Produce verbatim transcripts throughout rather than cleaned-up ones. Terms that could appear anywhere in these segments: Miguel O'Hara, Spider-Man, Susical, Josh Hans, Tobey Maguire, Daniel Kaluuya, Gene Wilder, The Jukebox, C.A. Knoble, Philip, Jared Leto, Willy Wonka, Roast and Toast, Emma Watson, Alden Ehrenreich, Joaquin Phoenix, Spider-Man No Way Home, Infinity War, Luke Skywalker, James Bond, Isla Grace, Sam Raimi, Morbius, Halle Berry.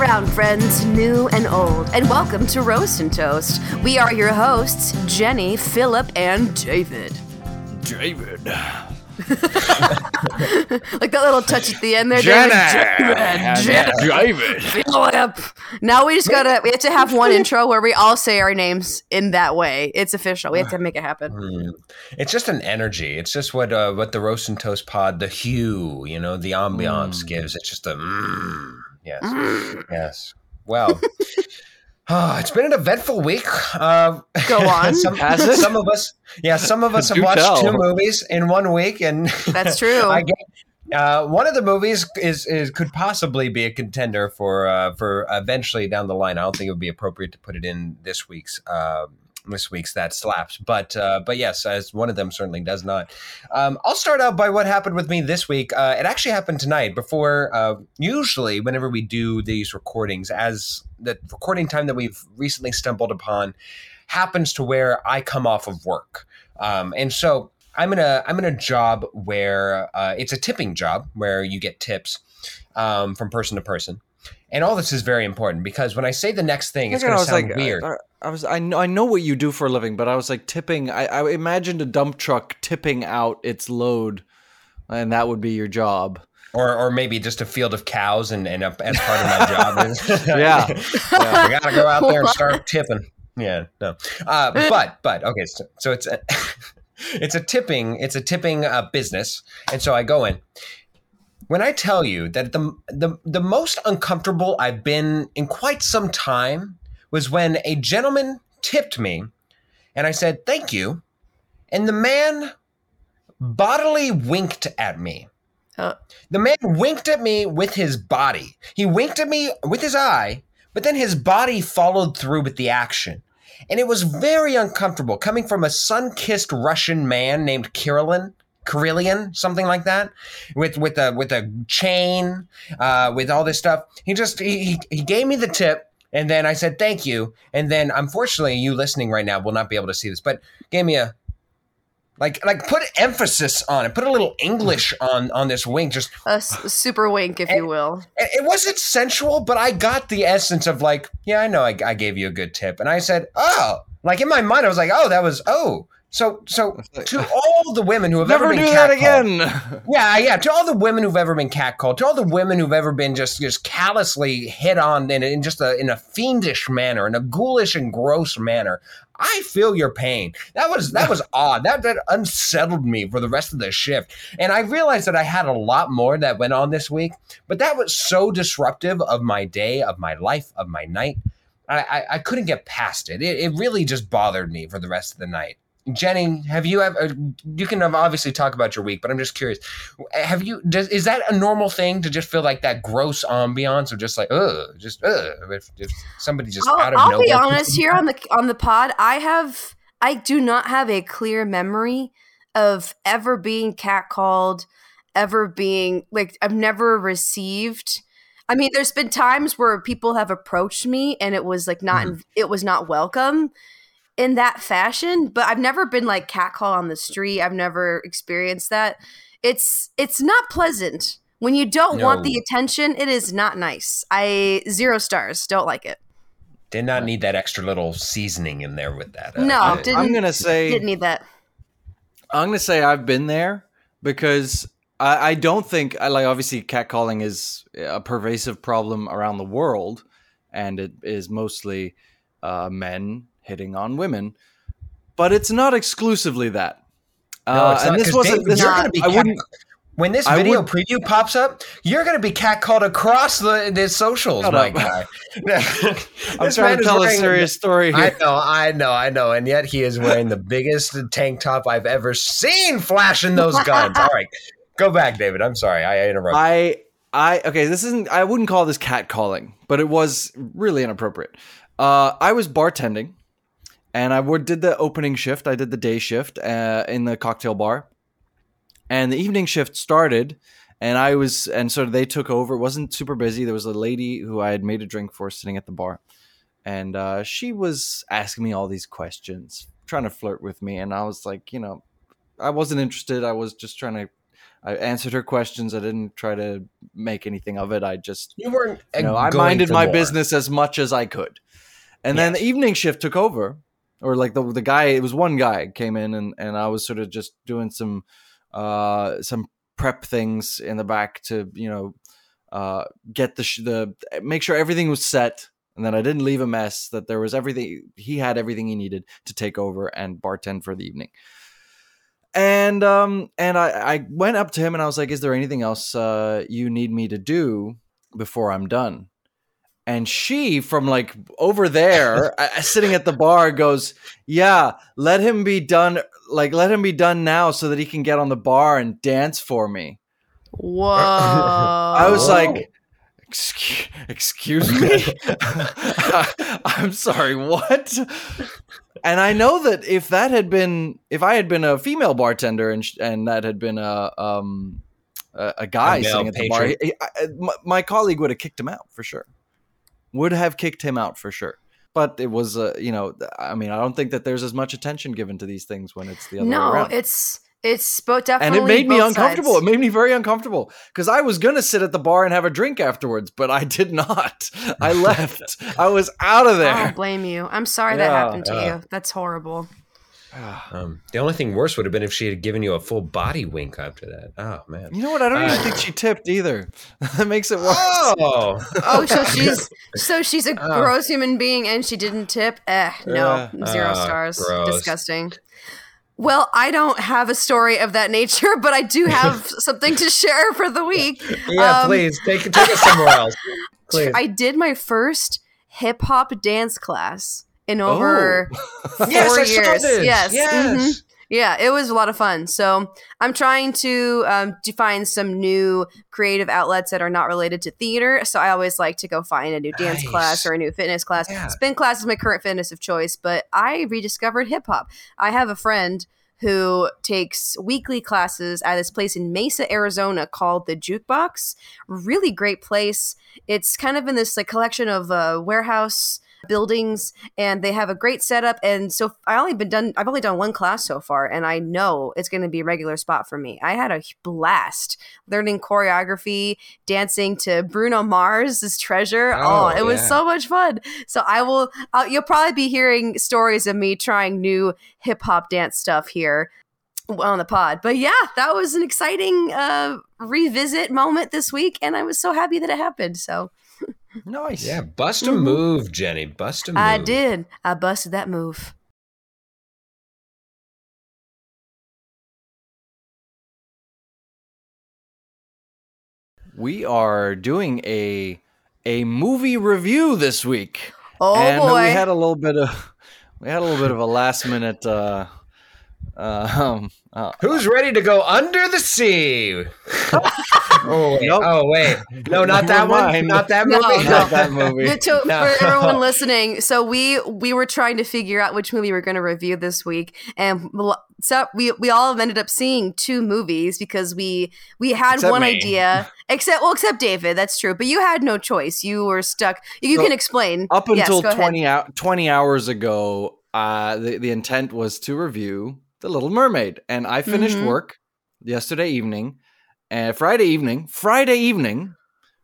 around, friends, new and old, and welcome to Roast and Toast. We are your hosts, Jenny, Philip, and David. David. Like that little touch at the end there, Jenny. David. David. Philip. Now we just gotta. We have to have one intro where we all say our names in that way. It's official. We have to make it happen. It's just an energy. It's just what uh, what the Roast and Toast pod, the hue, you know, the ambiance mm. gives. It's just a. Mm. Yes. Mm. Yes. Well, oh, it's been an eventful week. Uh, Go on. some, some of us, yeah, some of us have watched tell. two movies in one week, and that's true. I guess, uh, one of the movies is, is could possibly be a contender for uh, for eventually down the line. I don't think it would be appropriate to put it in this week's uh, this week's that slaps, but uh, but yes, as one of them certainly does not. Um, I'll start out by what happened with me this week. Uh, it actually happened tonight. Before uh, usually, whenever we do these recordings, as the recording time that we've recently stumbled upon happens to where I come off of work, um, and so I'm in a I'm in a job where uh, it's a tipping job where you get tips um, from person to person. And all this is very important because when I say the next thing, it's going to sound like, weird. I, I was, I know, I know what you do for a living, but I was like tipping. I, I imagined a dump truck tipping out its load, and that would be your job. Or, or maybe just a field of cows, and and a, as part of my job. yeah, yeah we got to go out there and start tipping. Yeah, no, uh, but but okay, so, so it's a, it's a tipping, it's a tipping uh, business, and so I go in. When I tell you that the, the the most uncomfortable I've been in quite some time was when a gentleman tipped me and I said, thank you. And the man bodily winked at me. Huh. The man winked at me with his body. He winked at me with his eye, but then his body followed through with the action. And it was very uncomfortable coming from a sun-kissed Russian man named Kirillin. Carillion, something like that, with with a with a chain, uh, with all this stuff. He just he he gave me the tip, and then I said thank you, and then unfortunately you listening right now will not be able to see this, but gave me a like like put emphasis on it, put a little English on on this wink, just a s- super wink, if and, you will. It wasn't sensual, but I got the essence of like, yeah, I know I, I gave you a good tip, and I said oh, like in my mind I was like oh that was oh. So, so to all the women who have never ever been catcalled, yeah, yeah, to all the women who've ever been catcalled, to all the women who've ever been just, just callously hit on in, in just a in a fiendish manner, in a ghoulish and gross manner. I feel your pain. That was that was odd. That that unsettled me for the rest of the shift. And I realized that I had a lot more that went on this week, but that was so disruptive of my day, of my life, of my night. I I, I couldn't get past it. it. It really just bothered me for the rest of the night. Jenny, have you ever, you can obviously talk about your week, but I'm just curious. Have you, does, is that a normal thing to just feel like that gross ambiance or just like, ugh, just, ugh, if, if somebody just I'll, out of I'll nowhere. I'll be honest here on the, on the pod, I have, I do not have a clear memory of ever being catcalled, ever being, like, I've never received, I mean, there's been times where people have approached me and it was like not, mm-hmm. it was not welcome in that fashion, but I've never been like catcall on the street. I've never experienced that. It's it's not pleasant. When you don't no. want the attention, it is not nice. I zero stars. Don't like it. Did not need that extra little seasoning in there with that. Uh, no, I, didn't, I'm gonna say didn't need that. I'm gonna say I've been there because I, I don't think I like. Obviously, catcalling is a pervasive problem around the world, and it is mostly uh, men hitting on women, but it's not exclusively that. No, uh, it's not, and this wasn't. This not, gonna be cat- I wouldn't. When this I video would, preview pops up, you're going to be catcalled across the, the socials, my guy. I'm trying to tell a serious the, story here. I know, I know, I know, and yet he is wearing the biggest tank top I've ever seen, flashing those guns. All right, go back, David. I'm sorry, I interrupted. I, I, okay, this isn't. I wouldn't call this catcalling, but it was really inappropriate. Uh, I was bartending. And I would, did the opening shift. I did the day shift uh, in the cocktail bar, and the evening shift started. And I was, and so they took over. It wasn't super busy. There was a lady who I had made a drink for sitting at the bar, and uh, she was asking me all these questions, trying to flirt with me. And I was like, you know, I wasn't interested. I was just trying to, I answered her questions. I didn't try to make anything of it. I just, you weren't, you know, I minded my more. business as much as I could. And yes. then the evening shift took over, or like the the guy, it was one guy came in, and, and I was sort of just doing some, uh, some prep things in the back to, you know, uh, get the, sh- the, make sure everything was set. And then I didn't leave a mess, that there was everything. He had everything he needed to take over and bartend for the evening. And um, and I, I went up to him and I was like, is there anything else uh, you need me to do before I'm done? And she, from like over there, sitting at the bar, goes, yeah, let him be done. Like, let him be done now so that he can get on the bar and dance for me. Whoa. I was Whoa. like... Excuse, excuse me? I'm sorry, what? And I know that if that had been, if I had been a female bartender and and that had been a um a, a guy a sitting at the bar, he, I, my, my colleague would have kicked him out for sure. Would have kicked him out for sure. But it was, uh, you know, I mean, I don't think that there's as much attention given to these things when it's the other no, way around. No, it's... It's definitely and it made me uncomfortable. Sides. It made me very uncomfortable because I was going to sit at the bar and have a drink afterwards, but I did not. I left. I was out of there. I don't blame you. I'm sorry yeah. that happened to uh, you. That's horrible. Um, the only thing worse would have been if she had given you a full body wink after that. Oh, man. You know what? I don't uh, even think she tipped either. That makes it worse. Oh, oh so she's so she's a uh, gross human being and she didn't tip? Eh, no. Uh, Zero stars. Gross. Disgusting. Well, I don't have a story of that nature, but I do have something to share for the week. Yeah, um, please. Take, take us somewhere else. Please. I did my first hip-hop dance class in over oh. four yes, years. I yes, yes. Mm-hmm. Yeah, it was a lot of fun. So I'm trying to um, find some new creative outlets that are not related to theater. So I always like to go find a new dance nice. class or a new fitness class. Yeah. Spin class is my current fitness of choice, but I rediscovered hip hop. I have a friend who takes weekly classes at this place in Mesa, Arizona called The Jukebox. Really great place. It's kind of in this like collection of uh, warehouse buildings, and they have a great setup. And so I only been done I've only done one class so far, and I know it's going to be a regular spot for me. I had a blast learning choreography, dancing to Bruno Mars's Treasure. Oh, oh it yeah. was so much fun. So I will uh, you'll probably be hearing stories of me trying new hip hop dance stuff here on the pod. But yeah, that was an exciting uh, revisit moment this week, and I was so happy that it happened. So nice. Yeah, bust a move, Jenny. Bust a move. I did. I busted that move. We are doing a a movie review this week. Oh and boy. we had a little bit of we had a little bit of a last minute uh Uh, um, uh, Who's ready to go under the sea? oh, wait. Nope. oh, wait. No, not that one. Not that movie. No, no. Not that movie. To, no. For everyone listening, so we we were trying to figure out which movie we were going to review this week. And so we we all ended up seeing two movies because we, we had except one me. idea. Except well, except David. That's true. But you had no choice. You were stuck. You so can explain. Up until yes, twenty, twenty hours ago, uh, the, the intent was to review The Little Mermaid. And I finished mm-hmm. work yesterday evening, and uh, Friday evening, Friday evening,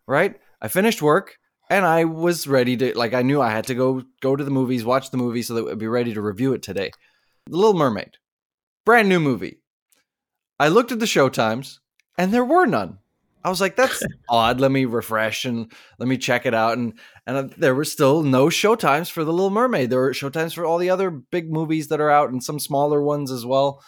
right? I finished work and I was ready to, like, I knew I had to go, go to the movies, watch the movie so that I'd be ready to review it today. The Little Mermaid, brand new movie. I looked at the show times and there were none. I was like, that's odd. Let me refresh and let me check it out. And and there were still no showtimes for The Little Mermaid. There were showtimes for all the other big movies that are out and some smaller ones as well.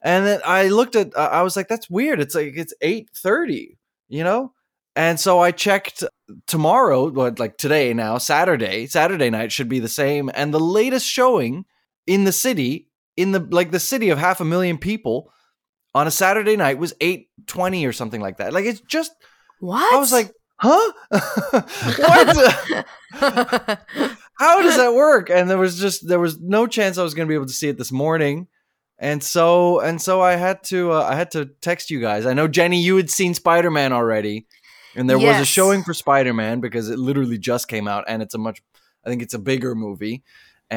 And then I looked at, I was like, that's weird. It's like, it's eight thirty, you know? And so I checked tomorrow, like today now, Saturday, Saturday night should be the same. And the latest showing in the city, in the like the city of half a million people, on a Saturday night was eight twenty or something like that. Like, it's just... What? I was like, huh? What? How does that work? And there was just... There was no chance I was going to be able to see it this morning. And so and so I had to uh, I had to text you guys. I know, Jenny, you had seen Spider-Man already. And there yes. was a showing for Spider-Man because it literally just came out. And it's a much... I think it's a bigger movie.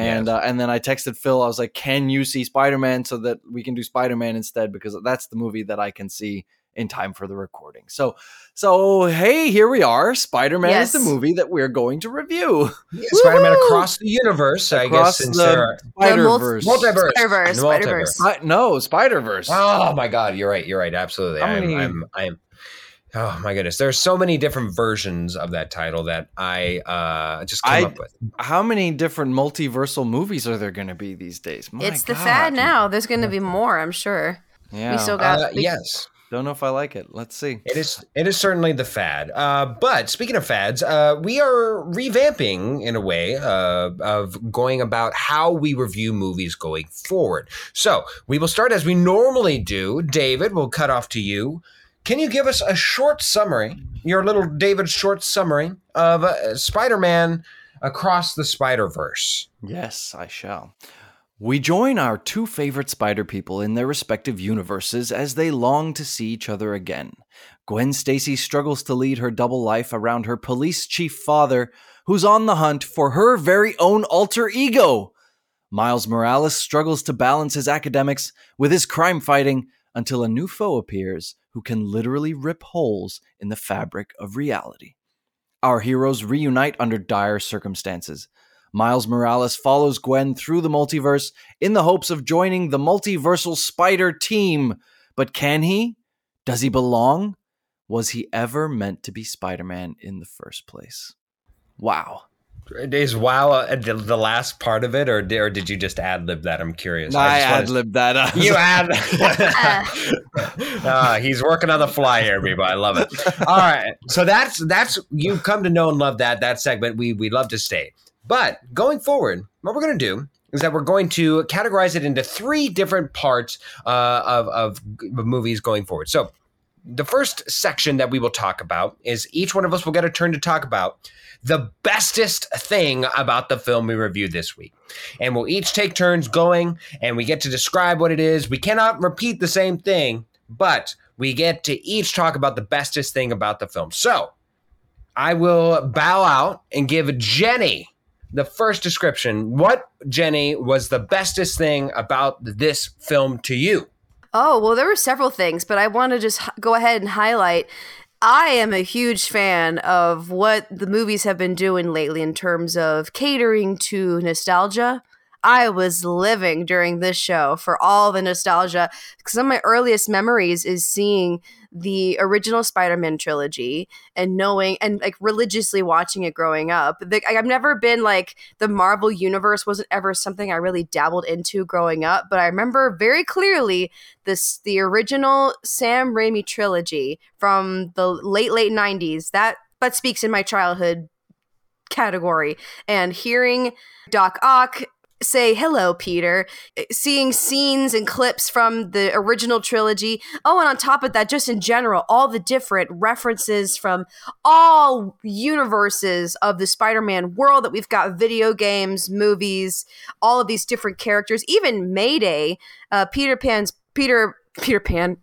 And yes. uh, and then I texted Phil. I was like, can you see Spider-Man so that we can do Spider-Man instead? Because that's the movie that I can see in time for the recording. So, so hey, here we are. Spider-Man yes. is the movie that we're going to review. Yeah, Spider-Man Across the Universe, across I guess. Since the there are... Spider-Verse. Multiverse. Spider-Verse. Multiverse. Multiverse. Uh, no, Spider-Verse. Oh my God. You're right. You're right. Absolutely. I mean, I'm, I'm, I'm, oh my goodness. There are so many different versions of that title that I uh, just came I, up with. How many different multiversal movies are there going to be these days? My it's God. the fad now. There's going to be more, I'm sure. Yeah. We still got... Uh, we, yes. Don't know if I like it. Let's see. It is it is certainly the fad. Uh, but speaking of fads, uh, we are revamping in a way uh, of going about how we review movies going forward. So we will start as we normally do. David, we'll cut off to you. Can you give us a short summary, your little David short summary of uh, Spider-Man Across the Spider-Verse? Yes, I shall. We join our two favorite spider people in their respective universes as they long to see each other again. Gwen Stacy struggles to lead her double life around her police chief father, who's on the hunt for her very own alter ego. Miles Morales struggles to balance his academics with his crime fighting until a new foe appears who can literally rip holes in the fabric of reality. Our heroes reunite under dire circumstances. Miles Morales follows Gwen through the multiverse in the hopes of joining the multiversal spider team. But can he? Does he belong? Was he ever meant to be Spider-Man in the first place? Wow. Is wow uh, the, the last part of it, or, or did you just ad-lib that? I'm curious. No, I, I ad-libbed to... that. Up. You ad uh, He's working on the fly here, people. I love it. All right. So that's that's you've come to know and love that that segment. We we love to stay. But going forward, what we're going to do is that we're going to categorize it into three different parts uh, of, of movies going forward. So the first section that we will talk about is each one of us will get a turn to talk about the bestest thing about the film we reviewed this week. And we'll each take turns going, and we get to describe what it is. We cannot repeat the same thing, but we get to each talk about the bestest thing about the film. So I will bow out and give Jenny... the first description. What, Jenny, was the bestest thing about this film to you? Oh, well, there were several things, but I want to just go ahead and highlight. I am a huge fan of what the movies have been doing lately in terms of catering to nostalgia. I was living during this show for all the nostalgia. Some of my earliest memories is seeing the original Spider-Man trilogy and knowing and like religiously watching it growing up. Like, I've never been like the Marvel universe wasn't ever something I really dabbled into growing up, but I remember very clearly this the original Sam Raimi trilogy from the late late nineties. That that speaks in my childhood category, and hearing Doc Ock say hello, Peter, seeing scenes and clips from the original trilogy. Oh, and on top of that, just in general, all the different references from all universes of the Spider-Man world that we've got, video games, movies, all of these different characters, even Mayday, uh, Peter Pan's, Peter Peter Pan,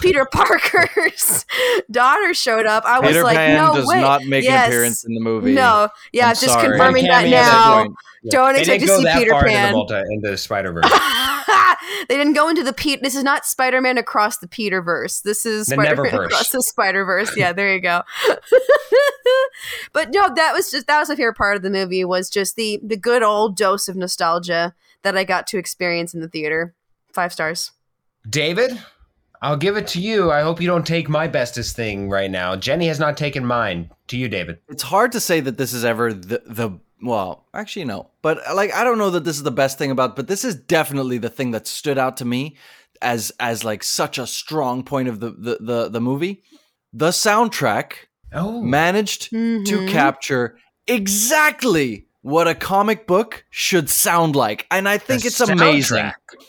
Peter Parker's daughter showed up. I Peter was like, Pan no way. Peter Pan does wait. not make yes. an appearance in the movie. No. Yeah, I'm just sorry. confirming that now. That yeah. Don't they expect to see Peter Pan. Into the, multi- into the Spider-Verse. They didn't go into the Peter. This is not Spider-Man Across the Peter-Verse. This is the Spider-Man Neververse. Across the Spider-Verse. Yeah, there you go. But no, that was just, that was my favorite part of the movie, was just the the good old dose of nostalgia that I got to experience in the theater. Five stars. David, I'll give it to you. I hope you don't take my bestest thing right now. Jenny has not taken mine. To you, David. It's hard to say that this is ever the, the well, actually, no. But like, I don't know that this is the best thing about, but this is definitely the thing that stood out to me as as like such a strong point of the, the, the, the movie. The soundtrack oh. managed mm-hmm. to capture exactly what a comic book should sound like. And I think the it's soundtrack. amazing.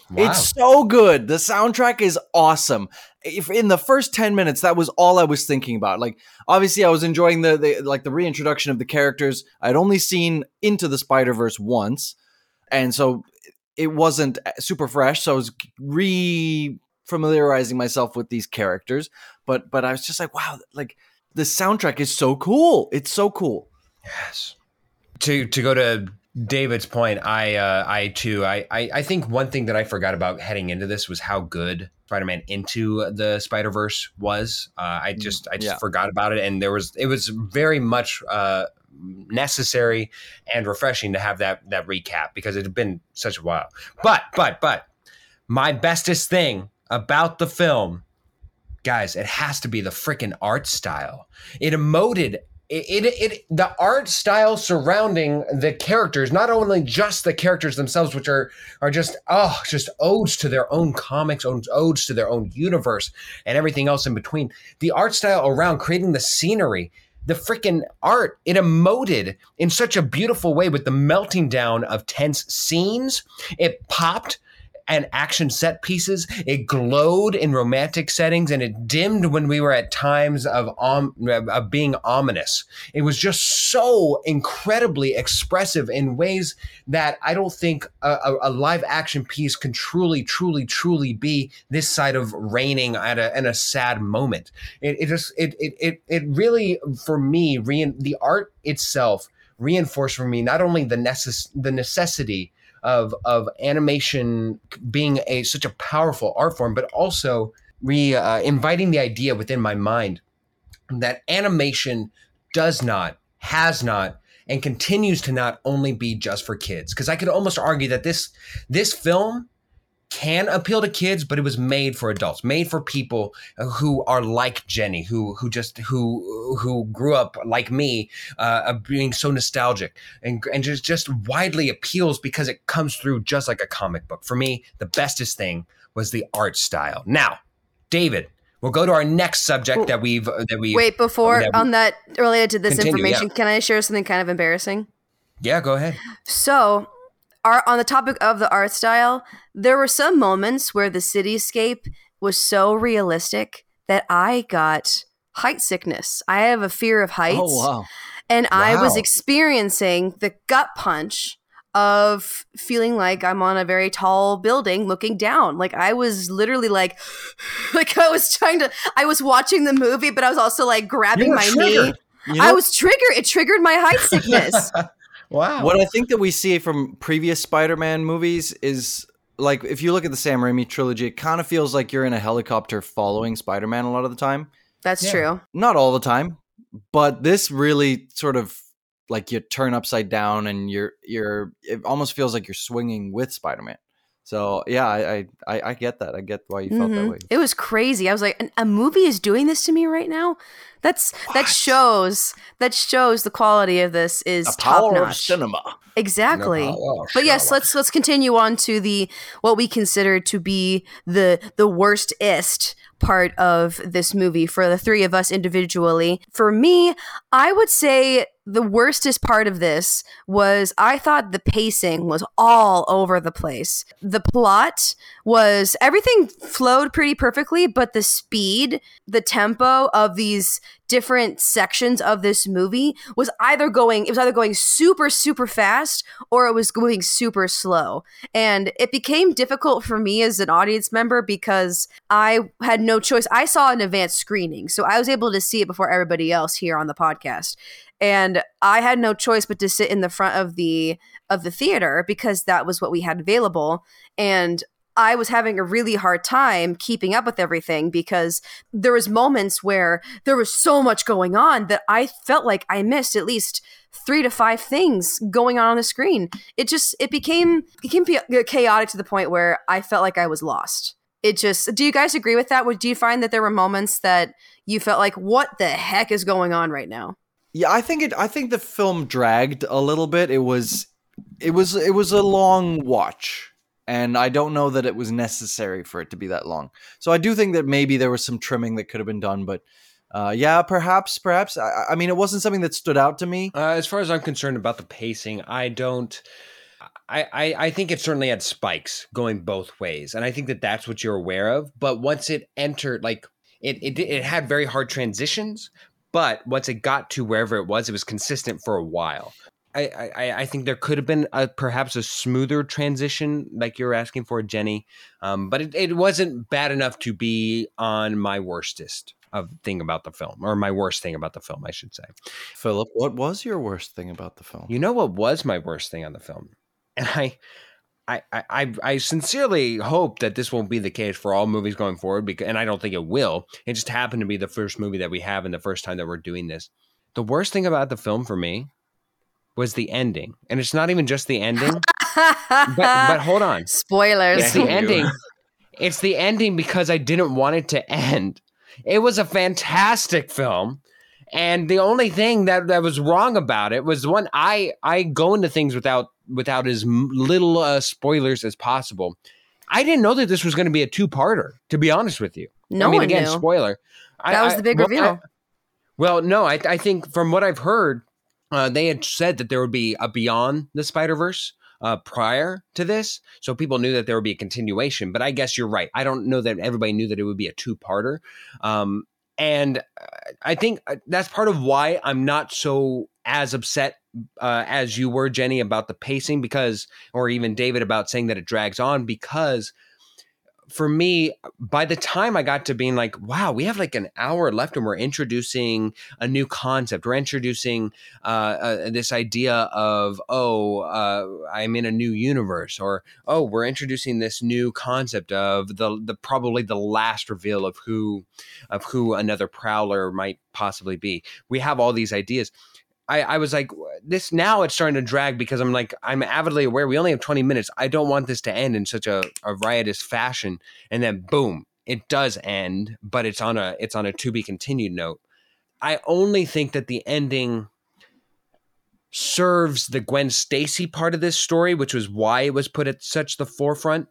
Wow. It's so good. The soundtrack is awesome. If in the first ten minutes, that was all I was thinking about. Like, obviously I was enjoying the, the like the reintroduction of the characters. I'd only seen Into the Spider-Verse once. And so it wasn't super fresh. So I was re-familiarizing myself with these characters, but, but I was just like, wow, like the soundtrack is so cool. It's so cool. Yes. To to go to David's point, I uh, I too, I, I I think one thing that I forgot about heading into this was how good Spider-Man Into the Spider-Verse was. Uh, I just I just yeah. forgot about it, and there was it was very much uh, necessary and refreshing to have that that recap because it had been such a while. But but but my bestest thing about the film, guys, it has to be the freaking art style. It emoted. It, it it the art style surrounding the characters, not only just the characters themselves, which are are just oh just odes to their own comics, odes, odes to their own universe, and everything else in between. The art style around creating the scenery, the freaking art, it emoted in such a beautiful way with the melting down of tense scenes. It popped. And action set pieces, it glowed in romantic settings, and it dimmed when we were at times of, om- of being ominous. It was just so incredibly expressive in ways that I don't think a, a live action piece can truly, truly, truly be this side of raining at a, in a sad moment. It, it just, it, it, it, it really, for me, re- the art itself reinforced for me not only the necess- the necessity. Of of animation being a such a powerful art form, but also re uh, inviting the idea within my mind that animation does not, has not, and continues to not only be just for kids. Because I could almost argue that this this film can appeal to kids, but it was made for adults, made for people who are like Jenny, who who just who who grew up like me, uh, being so nostalgic and and just just widely appeals because it comes through just like a comic book. For me, the bestest thing was the art style. Now, David, we'll go to our next subject that we've that we wait before that we, on that related to this continue, information. Yeah. Can I share something kind of embarrassing? Yeah, go ahead. So. Art, on the topic of the art style, there were some moments where the cityscape was so realistic that I got height sickness. I have a fear of heights. Oh, wow. And wow. I was experiencing the gut punch of feeling like I'm on a very tall building looking down. Like I was literally like, like I was trying to, I was watching the movie, but I was also like grabbing You're my triggered. knee. Yep. I was triggered. It triggered my height sickness. Wow. What I think that we see from previous Spider-Man movies is, like, if you look at the Sam Raimi trilogy, it kind of feels like you're in a helicopter following Spider-Man a lot of the time. That's yeah. true. Not all the time, but this really sort of, like, you turn upside down and you're, you're it almost feels like you're swinging with Spider-Man. So, yeah, I I, I get that. I get why you mm-hmm. felt that way. It was crazy. I was like, a movie is doing this to me right now? That's what? that shows that shows the quality of this is the top notch. Of cinema. Exactly. The power of but yes, cinema. let's let's continue on to the what we consider to be the the worstest part of this movie for the three of us individually. For me, I would say the worstest part of this was I thought the pacing was all over the place. The plot was everything flowed pretty perfectly, but the speed, the tempo of these different sections of this movie was either going, it was either going super, super fast or it was going super slow. And it became difficult for me as an audience member because I had no choice. I saw an advanced screening, so I was able to see it before everybody else here on the podcast. And I had no choice but to sit in the front of the of the theater because that was what we had available. And I was having a really hard time keeping up with everything because there was moments where there was so much going on that I felt like I missed at least three to five things going on on the screen. It just, it became, it became chaotic to the point where I felt like I was lost. It just, do you guys agree with that? Do you find that there were moments that you felt like, what the heck is going on right now? Yeah, I think it, I think the film dragged a little bit. It was, it was, it was a long watch. And I don't know that it was necessary for it to be that long. So I do think that maybe there was some trimming that could have been done. But uh, yeah, perhaps, perhaps. I, I mean, it wasn't something that stood out to me. Uh, as far as I'm concerned about the pacing, I don't... I, I, I think it certainly had spikes going both ways. And I think that that's what you're aware of. But once it entered, like, it it, it had very hard transitions. But once it got to wherever it was, it was consistent for a while. I, I, I think there could have been a, perhaps a smoother transition like you're asking for, Jenny, um, but it, it wasn't bad enough to be on my worstest. of thing about the film, or my worst thing about the film, I should say. Philip, what was your worst thing about the film? You know what was my worst thing on the film? And I, I, I, I sincerely hope that this won't be the case for all movies going forward, because, and I don't think it will. It just happened to be the first movie that we have and the first time that we're doing this. The worst thing about the film for me was the ending. And it's not even just the ending. but, but hold on. Spoilers. It's the ending. It's the ending because I didn't want it to end. It was a fantastic film. And the only thing that, that was wrong about it was one, I, I go into things without without as little uh, spoilers as possible. I didn't know that this was going to be a two-parter, to be honest with you. No I mean, one again, knew. Spoiler. That I, was the big I, reveal. Well, I, well no, I, I think from what I've heard, uh, they had said that there would be a Beyond the Spider-Verse uh, prior to this. So people knew that there would be a continuation. But I guess you're right. I don't know that everybody knew that it would be a two-parter. Um, and I think that's part of why I'm not so as upset uh, as you were, Jenny, about the pacing, because, or even David about saying that it drags on, because for me, by the time I got to being like, wow, we have like an hour left and we're introducing a new concept. We're introducing uh, uh, this idea of, oh, uh, I'm in a new universe, or, oh, we're introducing this new concept of the, the probably the last reveal of who, of who another Prowler might possibly be. We have all these ideas. I, I was like, this now it's starting to drag because I'm like, I'm avidly aware we only have twenty minutes. I don't want this to end in such a, a riotous fashion. And then boom, it does end, but it's on a it's on a to be continued note. I only think that the ending serves the Gwen Stacy part of this story, which was why it was put at such the forefront.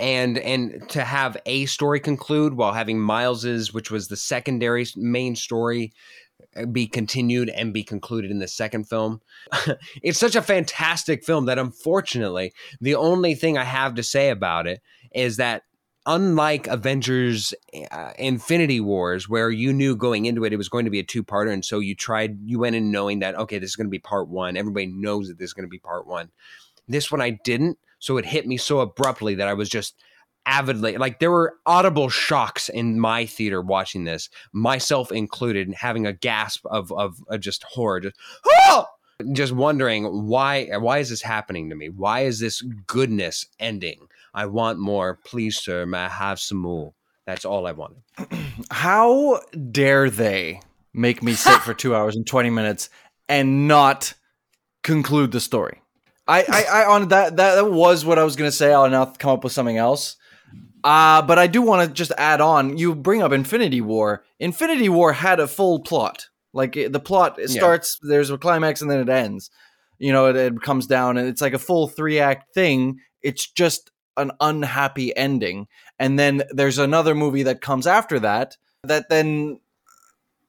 And and to have a story conclude while having Miles's, which was the secondary main story, be continued and be concluded in the second film. It's such a fantastic film that unfortunately the only thing I have to say about it is that unlike Avengers uh, Infinity Wars, where you knew going into it, it was going to be a two-parter. And so you tried, you went in knowing that, okay, this is going to be part one. Everybody knows that this is going to be part one. This one I didn't. So it hit me so abruptly that I was just avidly, like there were audible shocks in my theater watching this, myself included, and having a gasp of of, of just horror, just, oh! Just wondering why why is this happening to me? Why is this goodness ending? I want more, please, sir. May I have some more? That's all I wanted. How dare they make me sit for two hours and twenty minutes and not conclude the story? I, I, I on that, that that was what I was gonna say. I'll now come up with something else. Uh, but I do want to just add on, you bring up Infinity War. Infinity War had a full plot. Like it, the plot it yeah. starts, there's a climax, and then it ends. You know, it, it comes down, and it's like a full three-act thing. It's just an unhappy ending. And then there's another movie that comes after that, that then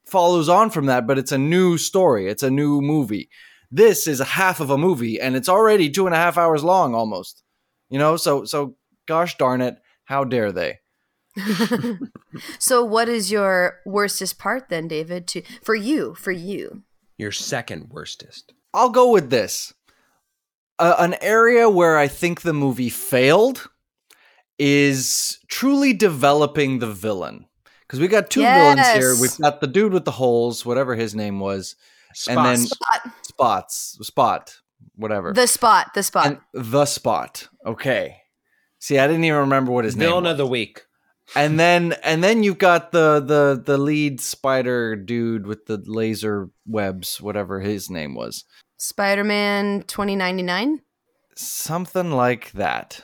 follows on from that, but it's a new story. It's a new movie. This is a half of a movie, and it's already two and a half hours long almost. You know, so so gosh darn it. How dare they? So what is your worstest part then, David, to for you, for you? Your second worstest. I'll go with this. Uh, an area where I think the movie failed is truly developing the villain. Because we got two yes. villains here. We've got the dude with the holes, whatever his name was. Spot. And then Spot. Spots. Spot. Whatever. The Spot. The Spot. And the Spot. Okay. See, I didn't even remember what his Villain name was. Villain of the week. And then and then you've got the, the, the lead spider dude with the laser webs, whatever his name was. Spider-Man twenty ninety-nine? Something like that.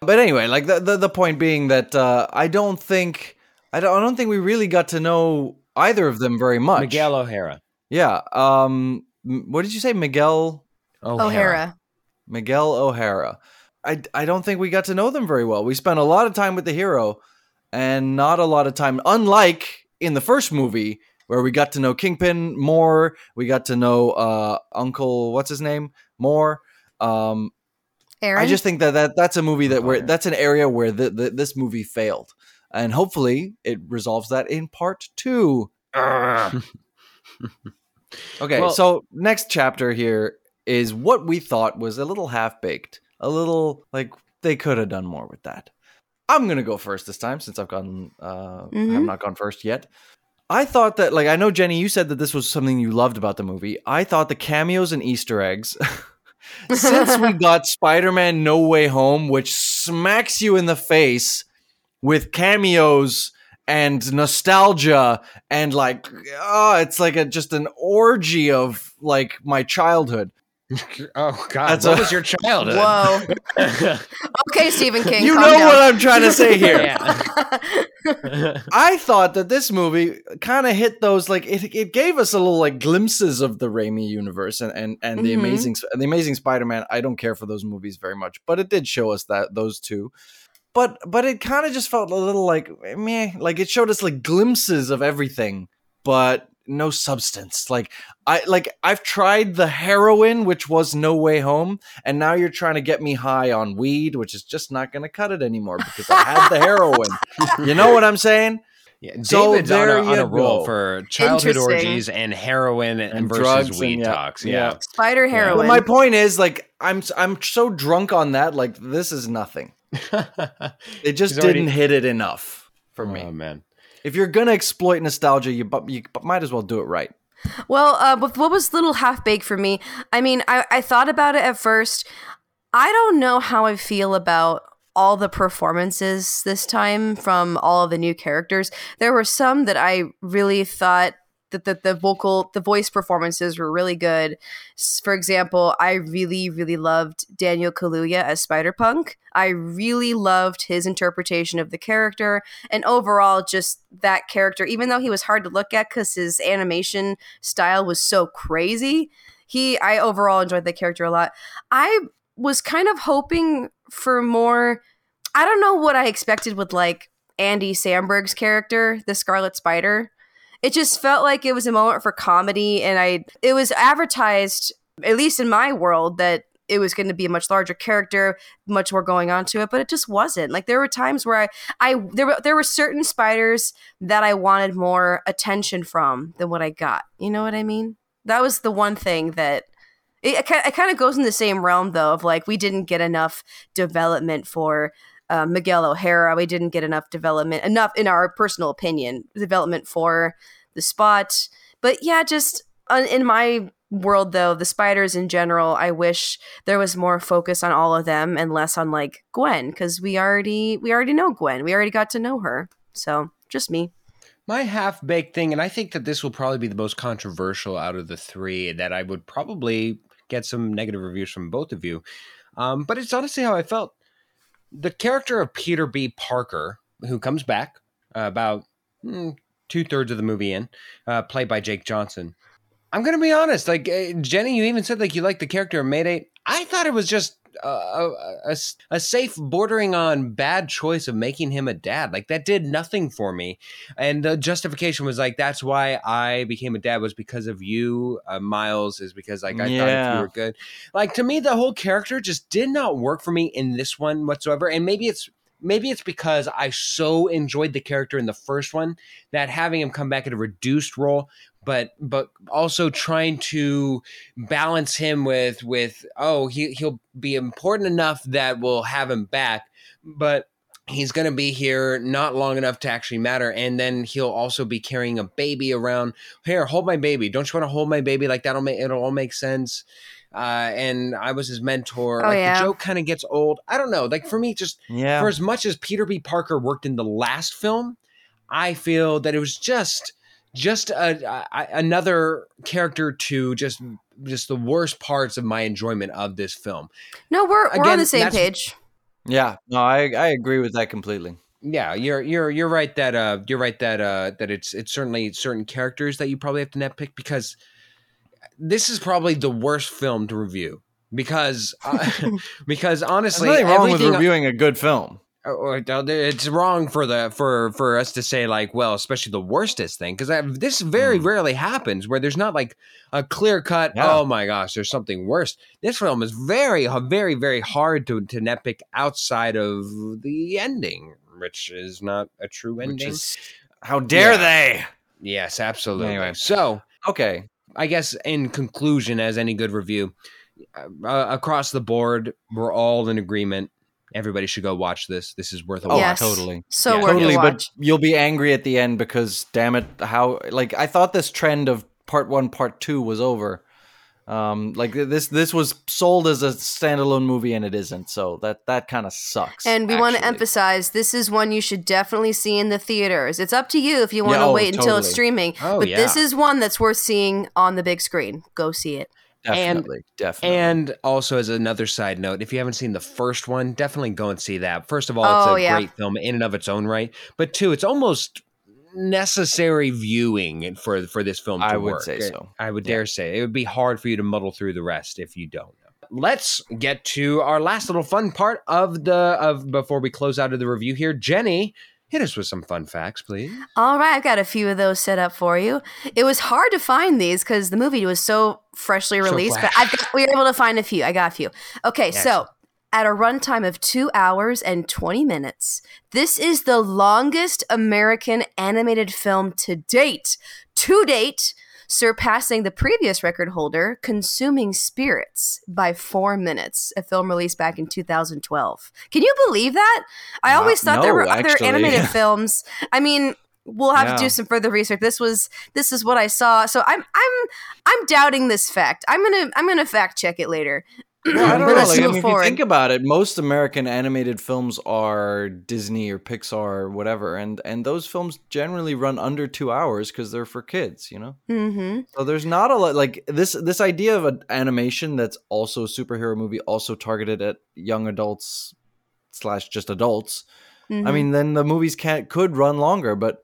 But anyway, like the the, the point being that uh, I don't think I don't I don't think we really got to know either of them very much. Miguel O'Hara. Yeah. Um what did you say? Miguel O'Hara. O'Hara. Miguel O'Hara. I, I don't think we got to know them very well. We spent a lot of time with the hero and not a lot of time, unlike in the first movie where we got to know Kingpin more. We got to know uh, Uncle, what's his name? More. Um, Aaron? I just think that, that that's a movie that where that's an area where the, the, this movie failed. And hopefully it resolves that in part two. Okay, well, so next chapter here is what we thought was a little half-baked. A little, like, they could have done more with that. I'm going to go first this time, since I've gone, uh, mm-hmm. I've not gone first yet. I thought that, like, I know, Jenny, you said that this was something you loved about the movie. I thought the cameos and Easter eggs, since we got Spider-Man No Way Home, which smacks you in the face with cameos and nostalgia and, like, oh, it's like a just an orgy of, like, my childhood. Oh, God. That's what a- was your childhood? Whoa. Okay, Stephen King. You know down. What I'm trying to say here. Yeah. I thought that this movie kind of hit those, like, it, it gave us a little, like, glimpses of the Raimi universe and, and, and mm-hmm. the amazing the amazing Spider-Man. I don't care for those movies very much, but it did show us that those two. But but it kind of just felt a little like, meh. Like, it showed us, like, glimpses of everything, but no substance. Like I like I've tried the heroin, which was No Way Home, and now you're trying to get me high on weed, which is just not going to cut it anymore because I had the heroin. You know what I'm saying? Yeah, so David's on a, on a roll for childhood orgies and heroin and, and versus weed and, yeah, talks. Yeah, yeah. Spider heroin. Well, my point is, like, I'm I'm so drunk on that. Like, this is nothing. It just already didn't hit it enough for me. Oh man. If you're going to exploit nostalgia, you, bu- you bu- might as well do it right. Well, uh, what was a little half-baked for me? I mean, I, I thought about it at first. I don't know how I feel about all the performances this time from all of the new characters. There were some that I really thought that the, the vocal, the voice performances were really good. For example, I really, really loved Daniel Kaluuya as Spider-Punk. I really loved his interpretation of the character and overall just that character, even though he was hard to look at because his animation style was so crazy. He, I overall enjoyed the character a lot. I was kind of hoping for more. I don't know what I expected with, like, Andy Samberg's character, the Scarlet Spider. It just felt like it was a moment for comedy, and I it was advertised, at least in my world, that it was going to be a much larger character, much more going on to it, but it just wasn't. Like, there were times where I, I there were there were certain spiders that I wanted more attention from than what I got. You know what I mean? That was the one thing that it, it kind of goes in the same realm, though, of, like, we didn't get enough development for Uh, Miguel O'Hara. We didn't get enough development, enough in our personal opinion, development for the Spot. But yeah, just uh, in my world, though, the spiders in general, I wish there was more focus on all of them and less on, like, Gwen, because we already we already know Gwen. We already got to know her. So just me. My half-baked thing, and I think that this will probably be the most controversial out of the three, that I would probably get some negative reviews from both of you. Um, but it's honestly how I felt. The character of Peter B. Parker, who comes back uh, about mm, two-thirds of the movie in, uh, played by Jake Johnson. I'm going to be honest. Like, uh, Jenny, you even said, like, you liked the character of Mayday. I thought it was just uh, a, a, a safe, bordering on bad choice of making him a dad. Like, that did nothing for me. And the justification was, like, that's why I became a dad was because of you, uh, Miles, is because, like, I yeah. thought you were good. Like, to me, the whole character just did not work for me in this one whatsoever. And maybe it's maybe it's because I so enjoyed the character in the first one that having him come back in a reduced role, but but also trying to balance him with with oh he he'll be important enough that we'll have him back, but he's going to be here not long enough to actually matter, and then he'll also be carrying a baby around. Here, hold my baby. Don't you want to hold my baby? Like, that'll make it'll all make sense. Uh, and I was his mentor. Oh, like, yeah. The joke kind of gets old. I don't know. Like, for me, just yeah. for as much as Peter B. Parker worked in the last film, I feel that it was just just a, a, another character to just just the worst parts of my enjoyment of this film. No, we're Again, we're on the same page. Yeah, no, I, I agree with that completely. Yeah, you're you're you're right that uh you're right that uh that it's it's certainly certain characters that you probably have to nitpick, because this is probably the worst film to review, because uh, because honestly, there's nothing wrong with reviewing a good film. It's wrong for the for for us to say, like, well, especially the worstest thing, because this very mm. rarely happens where there's not, like, a clear cut. Yeah. Oh my gosh, there's something worse. This film is very very very hard to to nitpick outside of the ending, which is not a true ending. Is, how dare yeah. they? Yes, absolutely. Anyway, so okay. I guess in conclusion, as any good review, uh, across the board, we're all in agreement. Everybody should go watch this. This is worth a oh, watch. Yes. Totally. So yeah. worth totally, a watch. But you'll be angry at the end because, damn it, how like I thought this trend of part one, part two was over. Um, like this, this was sold as a standalone movie and it isn't. So that, that kind of sucks. And we want to emphasize, this is one you should definitely see in the theaters. It's up to you if you want to yeah, oh, wait totally. until it's streaming, oh, but yeah. this is one that's worth seeing on the big screen. Go see it. Definitely, and, definitely. And also, as another side note, if you haven't seen the first one, definitely go and see that. First of all, it's oh, a yeah. great film in and of its own right. But two, it's almost necessary viewing for for this film to work. I would work. say so. I would yeah. dare say. It would be hard for you to muddle through the rest if you don't. Let's get to our last little fun part of the of before we close out of the review here. Jenny, hit us with some fun facts, please. All right, I've got a few of those set up for you. It was hard to find these because the movie was so freshly released, so but I've got, we were able to find a few. I got a few. Okay, Excellent. so at a runtime of two hours and twenty minutes, this is the longest American animated film to date. To date, surpassing the previous record holder, Consuming Spirits, by four minutes, a film released back in two thousand twelve. Can you believe that? I always uh, thought no, there were other actually. animated films. I mean, we'll have yeah. to do some further research. This was this is what I saw. So I'm I'm I'm doubting this fact. I'm gonna I'm gonna fact check it later. Well, I don't know. Like, I mean, if you think about it, most American animated films are Disney or Pixar or whatever, and and those films generally run under two hours because they're for kids, you know. Mm-hmm. So there's not a lot like this. This idea of an animation that's also a superhero movie, also targeted at young adults slash just adults. Mm-hmm. I mean, then the movies can't could run longer, but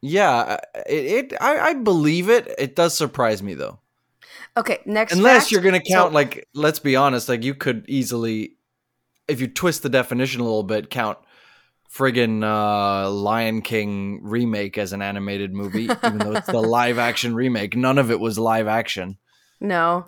yeah, it. it I, I believe it. It does surprise me though. Okay, next Unless fact. you're going to count, so, like, let's be honest, like, you could easily, if you twist the definition a little bit, count friggin' uh, Lion King remake as an animated movie, even though it's the live-action remake. None of it was live-action. No.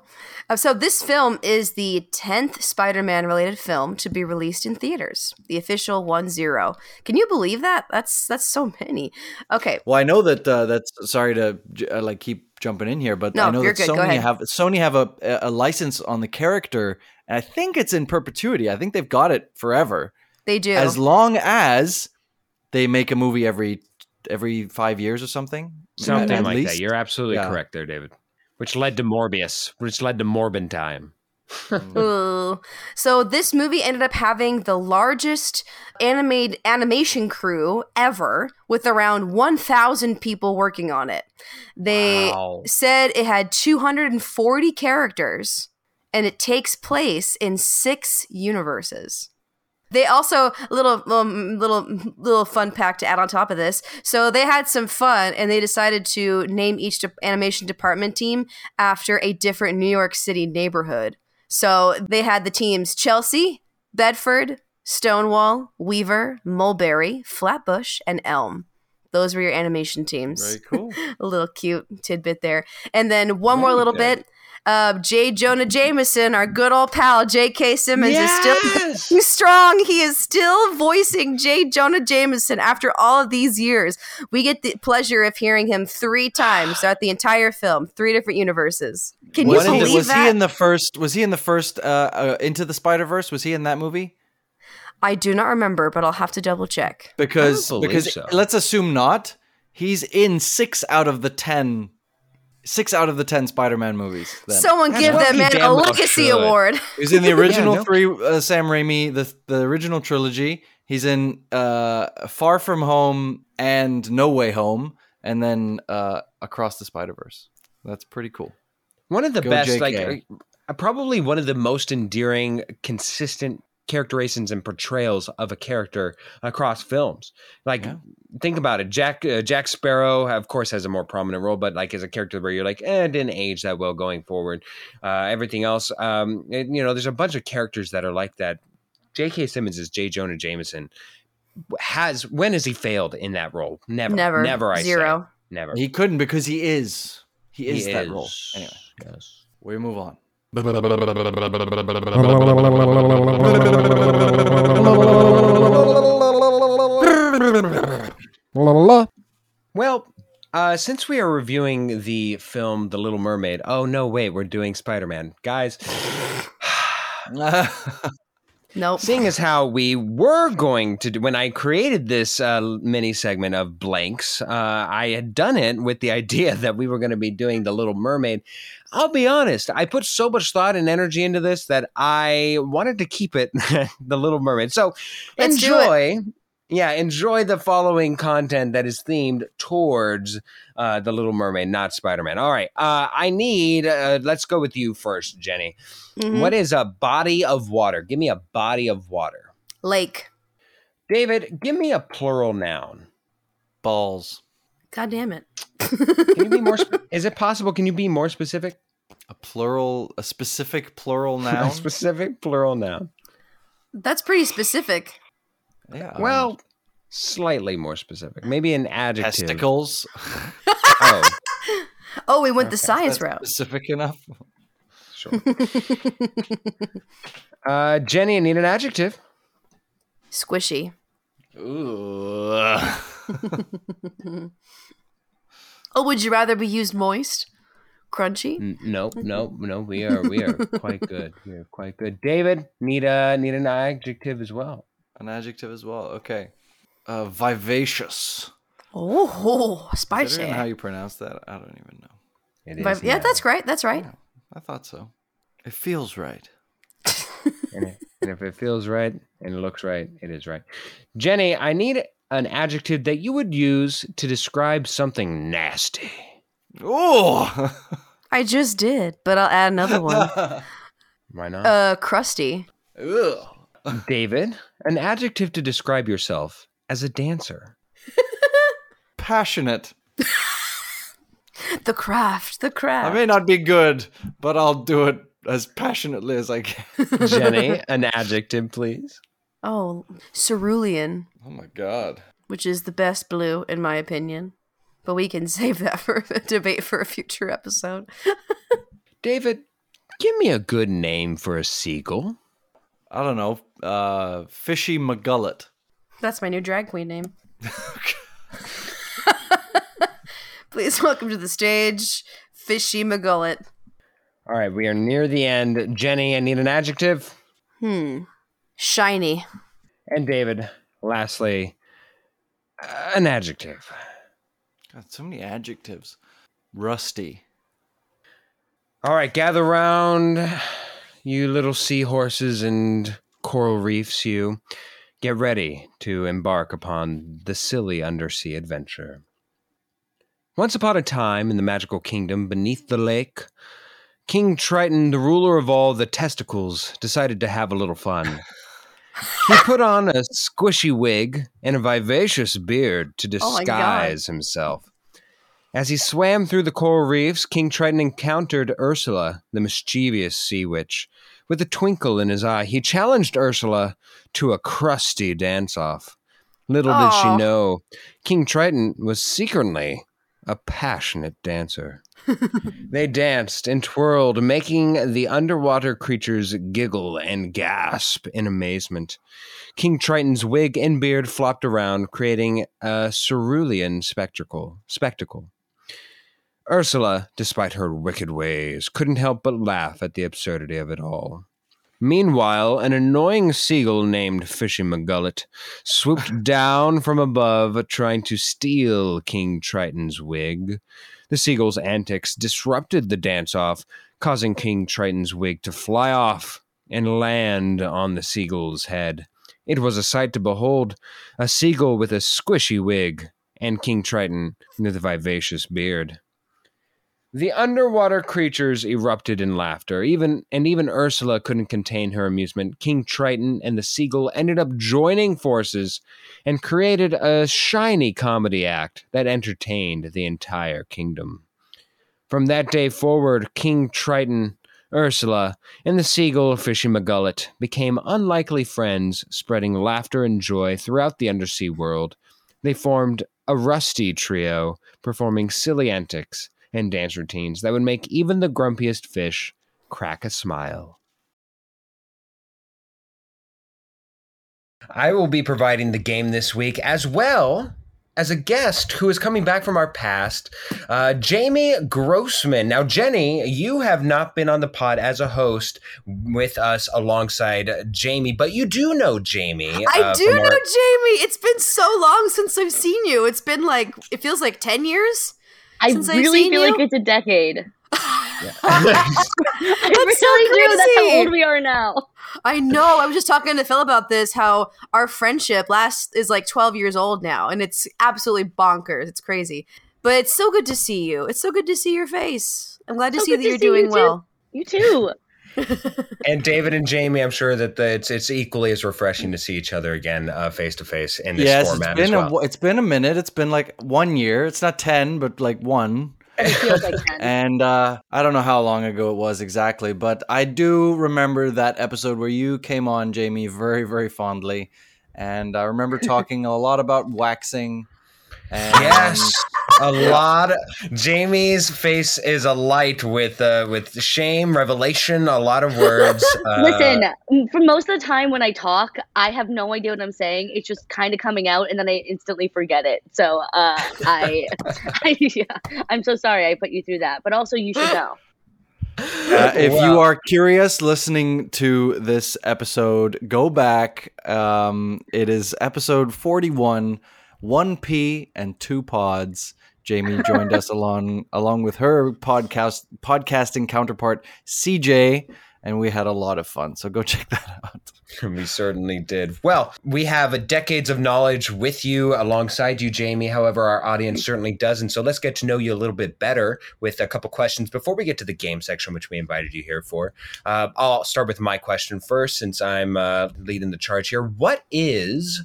Uh, so this film is the tenth Spider-Man-related film to be released in theaters. The official one zero. Can you believe that? That's that's so many. Okay. Well, I know that uh, that's – sorry to, uh, like, keep jumping in here, but no, I know that Sony have, Sony have a, a license on the character, and I think it's in perpetuity. I think they've got it forever. They do. As long as they make a movie every every five years or something. Something at like least. that. You're absolutely yeah. correct there, David. Which led to Morbius, which led to Morbin time. Ooh. So this movie ended up having the largest anime- animation crew ever, with around one thousand people working on it. They wow. said it had two hundred forty characters, and it takes place in six universes. They also, little um, little little fun pack to add on top of this. So they had some fun, and they decided to name each de- animation department team after a different New York City neighborhood. So they had the teams Chelsea, Bedford, Stonewall, Weaver, Mulberry, Flatbush, and Elm. Those were your animation teams. Very cool. A little cute tidbit there. And then one more little bit. Uh, J. Jonah Jameson, our good old pal J K. Simmons, yes! is still strong. He is still voicing J. Jonah Jameson after all of these years. We get the pleasure of hearing him three times throughout the entire film, three different universes. Can you believe that? Was he in the first? Was he in the first uh, uh, Into the Spider-Verse? Was he in that movie? I do not remember, but I'll have to double check. Because because so. let's assume not. He's in six out of the ten. Six out of the ten Spider-Man movies. Then. Someone give that man a legacy award. He's in the original yeah, three uh, Sam Raimi, the the original trilogy. He's in uh, Far From Home and No Way Home, and then uh, Across the Spider-Verse. That's pretty cool. One of the Go best, J K. like uh, probably one of the most endearing, consistent characterizations and portrayals of a character across films. Like, yeah. think about it. Jack uh, Jack Sparrow, of course, has a more prominent role, but like as a character where you're like, eh, didn't age that well going forward. Uh, everything else, um, it, you know, there's a bunch of characters that are like that. J K. Simmons is J. Jonah Jameson. Has when has he failed in that role? Never, never, never. I Zero. Say. Never. He couldn't because he is. He is he that is. role. Anyway, yes. We move on. Well, uh, since we are reviewing the film The Little Mermaid, oh no, wait, we're doing Spider-Man. Guys, Nope. Seeing as how we were going to do, when I created this uh, mini segment of blanks, uh, I had done it with the idea that we were going to be doing The Little Mermaid. I'll be honest, I put so much thought and energy into this that I wanted to keep it The Little Mermaid. So Let's enjoy. Yeah, enjoy the following content that is themed towards uh, The Little Mermaid, not Spider-Man. All right, uh, I need, uh, let's go with you first, Jenny. Mm-hmm. What is a body of water? Give me a body of water. Lake. David, give me a plural noun. Balls. God damn it. Can you be more spe- is it possible? Can you be more specific? A plural, a specific plural noun? A specific plural noun. That's pretty specific. Yeah. Well, um, slightly more specific. Maybe an adjective. Testicles. oh. oh, we went okay. the science That's route. Specific enough. Sure. uh, Jenny, I need an adjective. Squishy. Ooh. oh, would you rather be used moist? Crunchy? No, no, no. We are, we are quite good. We are quite good. David, need a need an adjective as well. An adjective as well. Okay. Uh, vivacious. Oh, spicy. I don't know how you pronounce that. I don't even know. It is. Viv- yeah, no. that's right. That's right. Yeah, I thought so. It feels right. and, it, and if it feels right and it looks right, it is right. Jenny, I need an adjective that you would use to describe something nasty. Oh! I just did, but I'll add another one. Why not? Uh, crusty. Ugh. David, an adjective to describe yourself as a dancer. Passionate. the craft, the craft. I may not be good, but I'll do it as passionately as I can. Jenny, an adjective, please. Oh, cerulean. Oh, my God. Which is the best blue, in my opinion. But we can save that for a debate for a future episode. David, give me a good name for a seagull. I don't know. Uh, Fishy McGullet. That's my new drag queen name. Please welcome to the stage, Fishy McGullet. All right, we are near the end. Jenny, I need an adjective. Hmm. Shiny. And David, lastly, uh, an adjective. God, so many adjectives. Rusty. All right, gather round. You little seahorses and coral reefs, you get ready to embark upon the silly undersea adventure. Once upon a time in the magical kingdom beneath the lake, King Triton, the ruler of all the testicles, decided to have a little fun. He put on a squishy wig and a vivacious beard to disguise oh himself. As he swam through the coral reefs, King Triton encountered Ursula, the mischievous sea witch. With a twinkle in his eye, he challenged Ursula to a crusty dance-off. Little Aww. did she know, King Triton was secretly a passionate dancer. They danced and twirled, making the underwater creatures giggle and gasp in amazement. King Triton's wig and beard flopped around, creating a cerulean spectacle. spectacle. Ursula, despite her wicked ways, couldn't help but laugh at the absurdity of it all. Meanwhile, an annoying seagull named Fishy McGullet swooped down from above, trying to steal King Triton's wig. The seagull's antics disrupted the dance-off, causing King Triton's wig to fly off and land on the seagull's head. It was a sight to behold, a seagull with a squishy wig and King Triton with a vivacious beard. The underwater creatures erupted in laughter, even and even Ursula couldn't contain her amusement. King Triton and the seagull ended up joining forces and created a shiny comedy act that entertained the entire kingdom. From that day forward, King Triton, Ursula, and the seagull Fishy McGullet became unlikely friends, spreading laughter and joy throughout the undersea world. They formed a rusty trio, performing silly antics and dance routines that would make even the grumpiest fish crack a smile. I will be providing the game this week, as well as a guest who is coming back from our past, uh, Jamie Grossman. Now, Jenny, you have not been on the pod as a host with us alongside Jamie, but you do know Jamie. I uh, do know our- Jamie. It's been so long since I've seen you. It's been like, it feels like ten years I since really I've seen feel you. Like it's a decade. Yeah. I that's really so do. That's how old we are now. I know. I was just talking to Phil about this, how our friendship last is like twelve years old now, and it's absolutely bonkers. It's crazy. But it's so good to see you. It's so good to see your face. I'm glad to so see that to you're see doing you well. Too. You too. And David and Jamie, I'm sure that the, it's it's equally as refreshing to see each other again face to face in this yes, format it's been as well. A, it's been a minute. It's been like one year. It's not ten, but like one. It feels like ten. And uh, I don't know how long ago it was exactly, but I do remember that episode where you came on, Jamie, very, very fondly. And I remember talking a lot about waxing. And yes, a lot. Jamie's face is alight with uh, with shame, revelation, a lot of words. Uh, Listen, for most of the time when I talk, I have no idea what I'm saying. It's just kind of coming out, and then I instantly forget it. So uh, I, I yeah, I'm so sorry I put you through that. But also, you should know. Uh, if wow. you are curious listening to this episode, go back. Um, it is episode forty-one. One P and two pods. Jamie joined us along along with her podcast podcasting counterpart C J, and we had a lot of fun. So go check that out. We certainly did. Well, we have a decades of knowledge with you, alongside you, Jamie. However, our audience certainly doesn't. So let's get to know you a little bit better with a couple questions before we get to the game section, which we invited you here for. Uh, I'll start with my question first, since I'm uh, leading the charge here. What is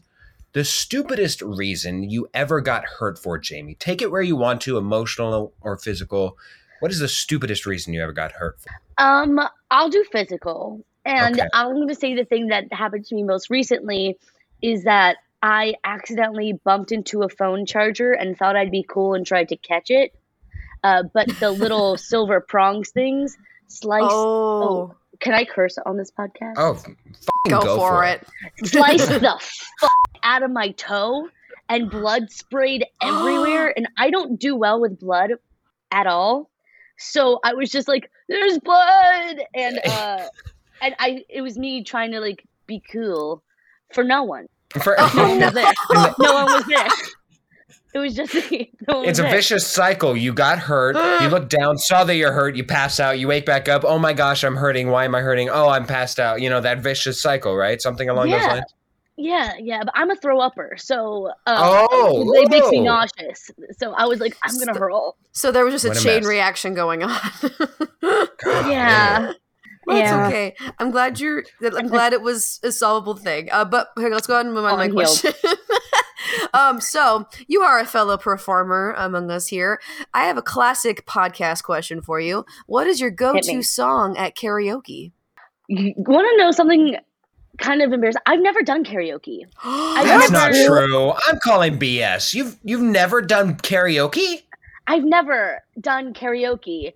the stupidest reason you ever got hurt for, Jamie? Take it where you want to, emotional or physical. What is the stupidest reason you ever got hurt for? Um, I'll do physical. And okay. I'm going to say the thing that happened to me most recently is that I accidentally bumped into a phone charger and thought I'd be cool and tried to catch it. Uh, but the little silver prongs things sliced. Oh. oh. Can I curse on this podcast? Oh, go, go for, for it. it. Slice the fuck out of my toe, and blood sprayed everywhere. And I don't do well with blood at all. So I was just like, there's blood. And uh, and I it was me trying to like be cool for no one. For oh, no, no. There. no one was there. It was just me. No one it's was a there. Vicious cycle. You got hurt. You look down, saw that you're hurt. You pass out. You wake back up. Oh my gosh, I'm hurting. Why am I hurting? Oh, I'm passed out. You know, that vicious cycle, right? Something along yeah. those lines. Yeah, yeah, but I'm a throw-upper, so um, oh, it makes me nauseous. So I was like, I'm going to hurl. So there was just what a chain mess. reaction going on. God, yeah. Well, yeah. It's okay. I'm glad you're. I'm glad it was a solvable thing. Uh, but here, let's go ahead and move on to my question. um, so you are a fellow performer among us here. I have a classic podcast question for you. What is your go-to song at karaoke? You want to know something kind of embarrassed. I've never done karaoke. I've That's never, not true. I'm calling B S. You've you've never done karaoke? I've never done karaoke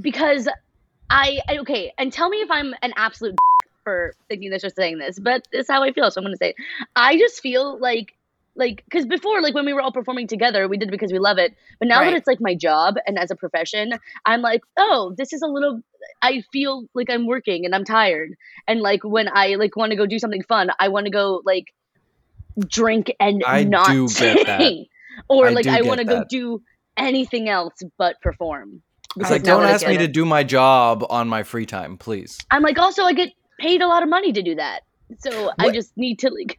because I okay. And tell me if I'm an absolute for thinking this or saying this, but it's how I feel, so I'm going to say it. I just feel like like because before, like when we were all performing together, we did it because we love it. But now right. that it's like my job and as a profession, I'm like, oh, this is a little. I feel like I'm working and I'm tired. And like when I like want to go do something fun, I want to go like drink and I not do sing. Get that. Or I like I want to go do anything else but perform. It's like, don't ask me to do my job on my free time, please. I'm like, also I get paid a lot of money to do that. So what? I just need to like.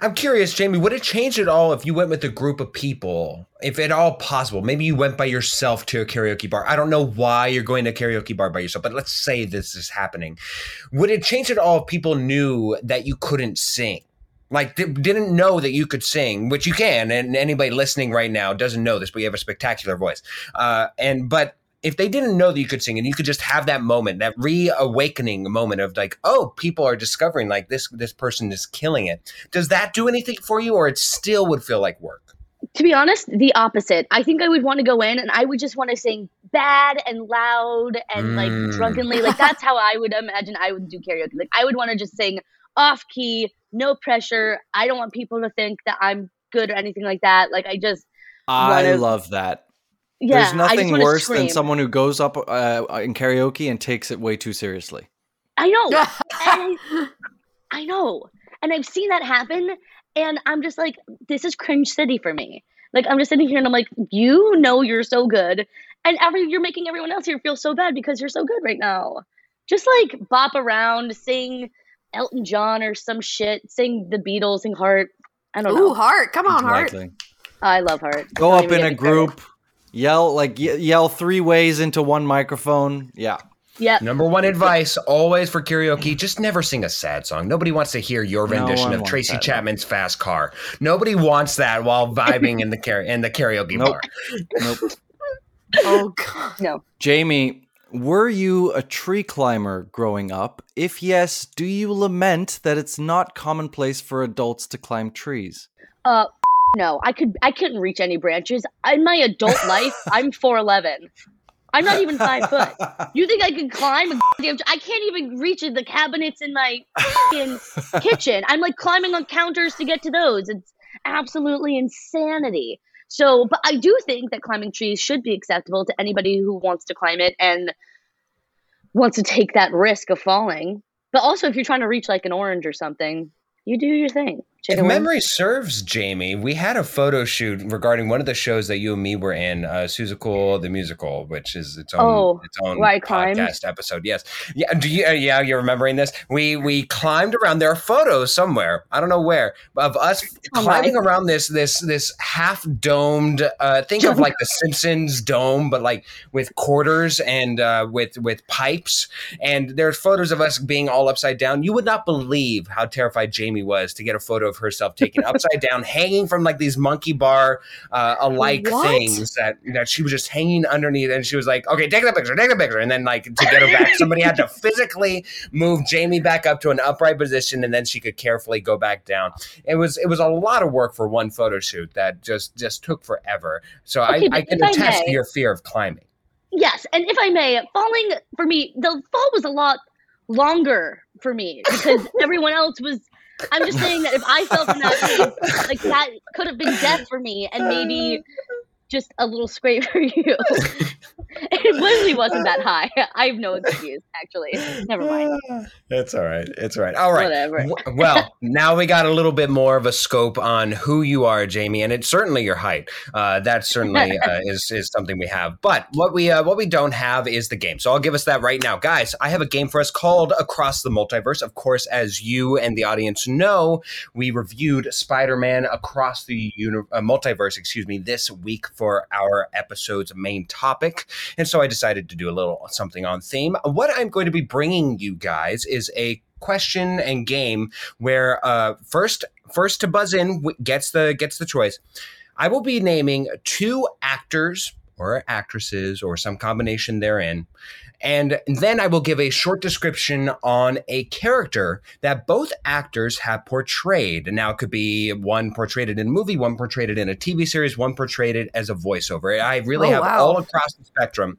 I'm curious, Jamie, would it change at all if you went with a group of people, if at all possible? Maybe you went by yourself to a karaoke bar. I don't know why you're going to a karaoke bar by yourself, but let's say this is happening. Would it change at all if people knew that you couldn't sing? Like, th- didn't know that you could sing, which you can, and anybody listening right now doesn't know this, but you have a spectacular voice. Uh, and but if they didn't know that you could sing and you could just have that moment, that reawakening moment of like, oh, people are discovering like this, this person is killing it. Does that do anything for you, or it still would feel like work? To be honest, the opposite. I think I would want to go in and I would just want to sing bad and loud and mm. like drunkenly. Like that's how I would imagine I would do karaoke. Like I would want to just sing off key, no pressure. I don't want people to think that I'm good or anything like that. Like, I just I wanna, love that. Yeah, there's nothing worse scream. than someone who goes up uh, in karaoke and takes it way too seriously. I know. I, I know. And I've seen that happen. And I'm just like, this is cringe city for me. Like, I'm just sitting here and I'm like, you know you're so good. And every you're making everyone else here feel so bad because you're so good right now. Just, like, bop around, sing Elton John or some shit. Sing the Beatles, sing Heart. I don't know. Ooh, Heart. Come on, exactly. Heart. I love Heart. Go up in a group. Started. Yell like ye- yell three ways into one microphone. Yeah. Yeah. Number one advice always for karaoke: just never sing a sad song. Nobody wants to hear your rendition no of Tracy that. Chapman's "Fast Car." Nobody wants that while vibing in the car- in the karaoke nope. bar. Nope. Oh God. No. Jamie, were you a tree climber growing up? If yes, do you lament that it's not commonplace for adults to climb trees? Uh. No, I could. I couldn't reach any branches in my adult life. I'm four eleven. I'm not even five foot. You think I could climb? A damn, I can't even reach the cabinets in my kitchen. I'm like climbing on counters to get to those. It's absolutely insanity. So, but I do think that climbing trees should be acceptable to anybody who wants to climb it and wants to take that risk of falling. But also, if you're trying to reach like an orange or something, you do your thing. If memory serves, Jamie, we had a photo shoot regarding one of the shows that you and me were in, uh, Susical the Musical, which is its own oh, its own podcast climbed. episode. Yes, yeah. Do you? Uh, yeah, you're remembering this. We we climbed around. There are photos somewhere. I don't know where of us oh, climbing my. around this this this half domed. Uh, think of like the Simpsons dome, but like with quarters and uh, with with pipes. And there's photos of us being all upside down. You would not believe how terrified Jamie was to get a photo of herself taken upside down, hanging from like these monkey bar uh, alike what? things that, that she was just hanging underneath. And she was like, okay, take the picture, take the picture. And then like to get her back, somebody had to physically move Jamie back up to an upright position. And then she could carefully go back down. It was, it was a lot of work for one photo shoot that just, just took forever. So okay, I, I can attest to your fear of climbing. Yes. And if I may, falling for me, the fall was a lot longer for me because everyone else was, I'm just saying that if I fell from that cave, like that could have been death for me and maybe just a little scrape for you. It literally wasn't that high. I have no excuse, actually. Never mind. It's all right. It's all right. All right. Whatever. Well, now we got a little bit more of a scope on who you are, Jamie, and it's certainly your height. Uh, that certainly uh, is is something we have. But what we uh, what we don't have is the game. So I'll give us that right now, guys. I have a game for us called Across the Multiverse. Of course, as you and the audience know, we reviewed Spider-Man Across the uni- uh, Multiverse, excuse me, this week for our episode's main topic. And so I decided to do a little something on theme. What I'm going to be bringing you guys is a question and game where uh, first first to buzz in gets the gets the choice. I will be naming two actors or actresses or some combination therein. And then I will give a short description on a character that both actors have portrayed. And now it could be one portrayed in a movie, one portrayed in a T V series, one portrayed as a voiceover. I really oh, have wow. all across the spectrum.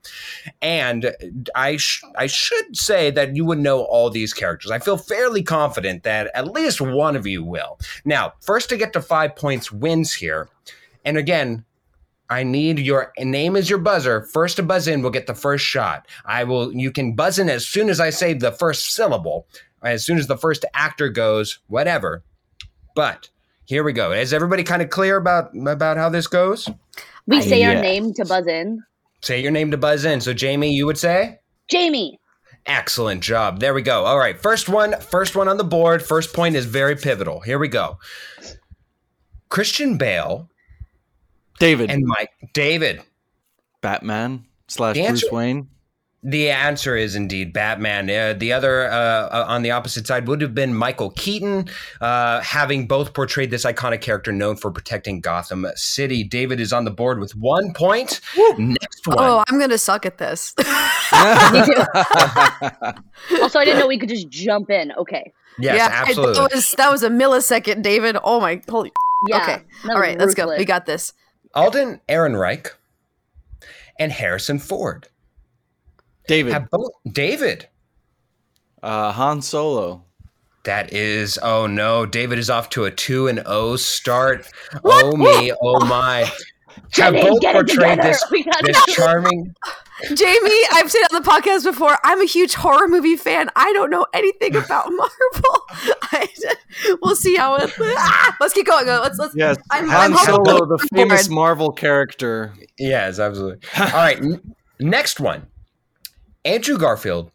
And I sh- I should say that you would know all these characters. I feel fairly confident that at least one of you will. Now, first to get to five points wins here. And again, I need your name as your buzzer. First to buzz in will get the first shot. I will. You can buzz in as soon as I say the first syllable, as soon as the first actor goes, whatever. But here we go. Is everybody kind of clear about, about how this goes? We say yes. Our name to buzz in. Say your name to buzz in. So, Jamie, you would say? Jamie. Excellent job. There we go. All right. First one. First one on the board. First point is very pivotal. Here we go. Christian Bale. David. And Mike. David. Batman slash Bruce Wayne. The answer is indeed Batman. Uh, the other uh, on the opposite side would have been Michael Keaton, uh, having both portrayed this iconic character known for protecting Gotham City. David is on the board with one point. Woo. Next one. Oh, I'm going to suck at this. Also, I didn't know we could just jump in. Okay. Yes, yeah, absolutely. I, that, was, that was a millisecond, David. Oh, my. Holy. Yeah, okay. All right. Let's go. We got this. Alden Ehrenreich and Harrison Ford. David. Have both, David. Uh, Han Solo. That is, oh no, David is off to a two and oh start. What? Oh me, oh my. Have both portrayed this, this charming... Jamie, I've said on the podcast before, I'm a huge horror movie fan. I don't know anything about Marvel. I, we'll see how it... Ah, let's keep going. Let's, let's, yes, I'm, Han I'm Solo, the famous Marvel character. Yes, absolutely. All right, n- next one. Andrew Garfield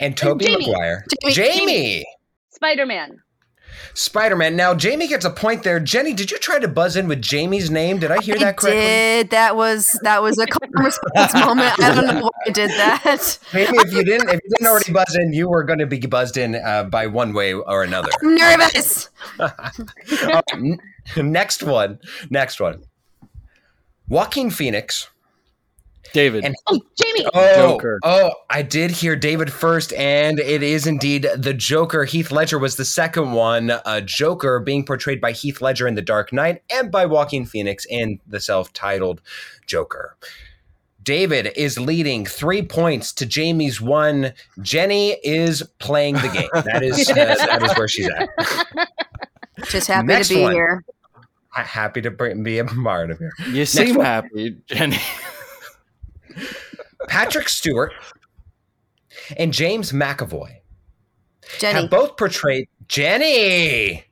and Tobey Maguire. Jamie. Jamie. Jamie. Spider-Man. Spider-Man. Now, Jamie gets a point there. Jenny, did you try to buzz in with Jamie's name? Did I hear I that correctly? I did. That was, that was a call and response moment. I don't know why I did that. Maybe if you didn't if you didn't already buzz in, you were going to be buzzed in uh, by one way or another. I'm nervous. Right. Next one. Next one. Joaquin Phoenix. David. And, oh, Jamie. Oh, Joker. Oh, I did hear David first, and it is indeed the Joker. Heath Ledger was the second one. Uh, Joker being portrayed by Heath Ledger in The Dark Knight and by Joaquin Phoenix in the self-titled Joker. David is leading three points to Jamie's one. Jenny is playing the game. That is, uh, that is where she's at. Just happy Next to be one. Here. Happy to be a part of here. You Next seem one. Happy, Jenny. Patrick Stewart and James McAvoy Jenny. Have both portrayed Jenny.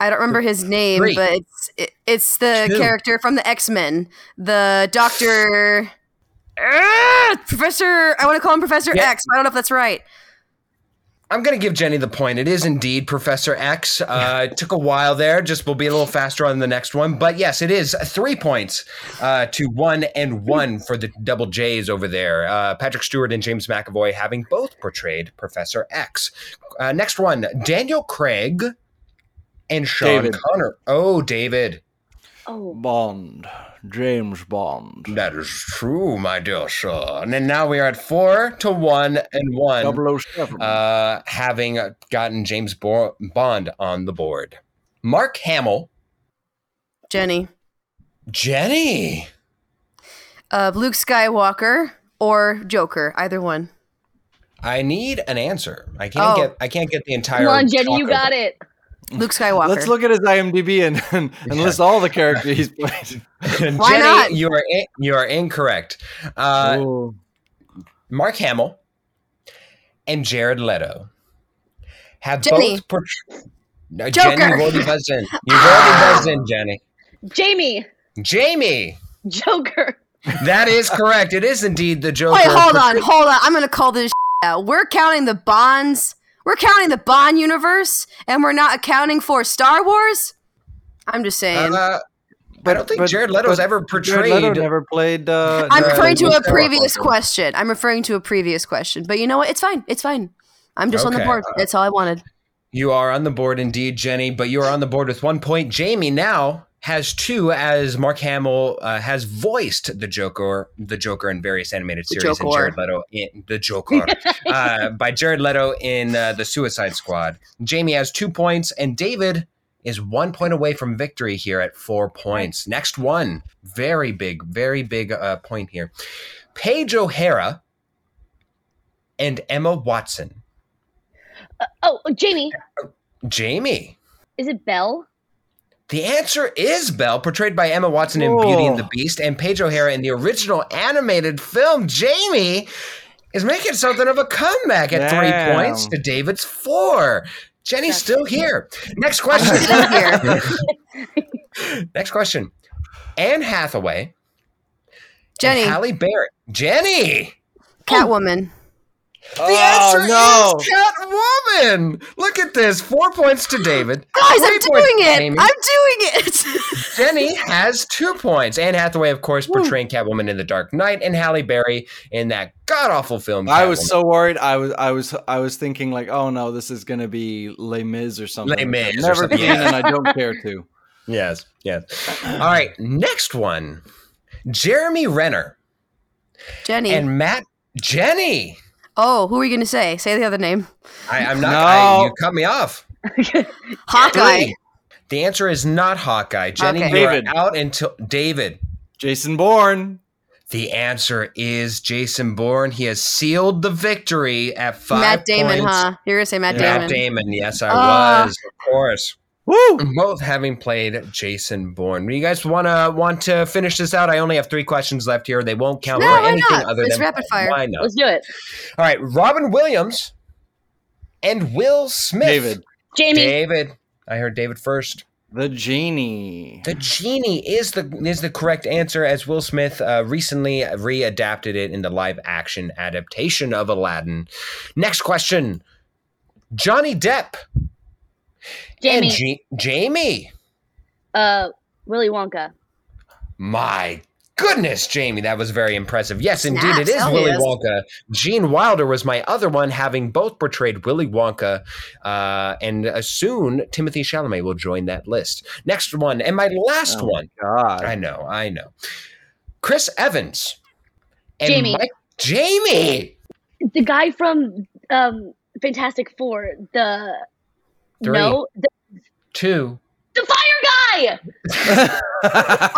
I don't remember his name, Three. but it's it, it's the Two. character from the X-Men, the Doctor uh, Professor. I want to call him Professor yeah. X. I don't know if that's right. I'm going to give Jenny the point. It is indeed Professor X. Uh, it took a while there. Just we'll be a little faster on the next one. But yes, it is three points uh, to one and one for the double J's over there. Uh, Patrick Stewart and James McAvoy having both portrayed Professor X. Uh, next one, Daniel Craig and Sean David. Connor. Oh, David. Oh. Bond. James Bond. That is true, my dear sir. And now we are at four to one and one, double oh seven. Uh, having gotten James Bo- Bond on the board. Mark Hamill. Jenny. Jenny. Uh, Luke Skywalker or Joker, either one. I need an answer. I can't oh. get. I can't get the entire. Come on, Jenny, you got it. Luke Skywalker. Let's look at his I M D B and, and, and yeah. list all the characters he's played. Why Jenny, not? You are in, you are incorrect. Uh, Mark Hamill and Jared Leto have Jenny. both portrayed. No, Joker. Jenny, roll your buzz in. You ah. roll your buzz in, Jenny. Jamie. Jamie. Joker. That is correct. It is indeed the Joker. Wait, hold on, hold on. I'm going to call this shit out. We're counting the Bonds. We're counting the Bond universe, and we're not accounting for Star Wars? I'm just saying. Uh, but, I don't think but, Jared Leto's ever portrayed. Jared Leto never played. Uh, I'm referring to a previous question. I'm referring to a previous question. But you know what? It's fine. It's fine. I'm just okay. on the board. That's all I wanted. You are on the board indeed, Jenny, but you are on the board with one point. Jamie now has two, as Mark Hamill uh, has voiced the Joker, the Joker in various animated series, Joker. and Jared Leto in the Joker uh, by Jared Leto in uh, the Suicide Squad. Jamie has two points, and David is one point away from victory here at four points. Next one, very big, very big uh, point here. Paige O'Hara and Emma Watson. Uh, oh, Jamie. Jamie. Is it Belle? The answer is Belle, portrayed by Emma Watson in oh. Beauty and the Beast, and Paige O'Hara in the original animated film. Jamie is making something of a comeback at Damn. three points to David's four. Jenny's That's still here. It. Next question. I'm still here. Next question. Anne Hathaway. Jenny. And Halle Berry. Jenny. Catwoman. Oh. The answer oh, no. is Catwoman. Look at this. Four points to David. Guys, I'm doing it. I'm doing it. Jenny has two points. Anne Hathaway, of course, portraying Catwoman in The Dark Knight, and Halle Berry in that god-awful film. I Catwoman. was so worried. I was I was, I was, was thinking like, oh, no, this is going to be Les Mis or something. Les Mis. I've never something. seen yeah. and I don't care to. Yes, yes. All right, next one. Jeremy Renner. Jenny. And Matt. Jenny. Oh, who are you going to say? Say the other name. I, I'm not. No. I, you cut me off. Hawkeye. Three. The answer is not Hawkeye. Jenny, okay. David. Out until David. Jason Bourne. The answer is Jason Bourne. He has sealed the victory at five Matt Damon, points. huh? You're going to say Matt Damon. Matt Damon, yes, I uh, was, of course. Woo! Both having played Jason Bourne. You guys want to want to finish this out? I only have three questions left here. They won't count for no, anything not? other it's than rapid fire. Why not? Let's do it. All right, Robin Williams and Will Smith. David. Jamie. David. I heard David first. The Genie. The Genie is the is the correct answer, as Will Smith uh, recently readapted it in the live action adaptation of Aladdin. Next question. Johnny Depp. Jamie. And G- Jamie. Uh, Willy Wonka. My goodness, Jamie, that was very impressive. Yes, Snaps, indeed, it is Willy is. Wonka. Gene Wilder was my other one, having both portrayed Willy Wonka, uh, and uh, soon Timothée Chalamet will join that list. Next one, and my last oh one. My God. I know, I know. Chris Evans. And Jamie. Mike- Jamie. The guy from um, Fantastic Four, the... Three, no, the, two. The fire guy.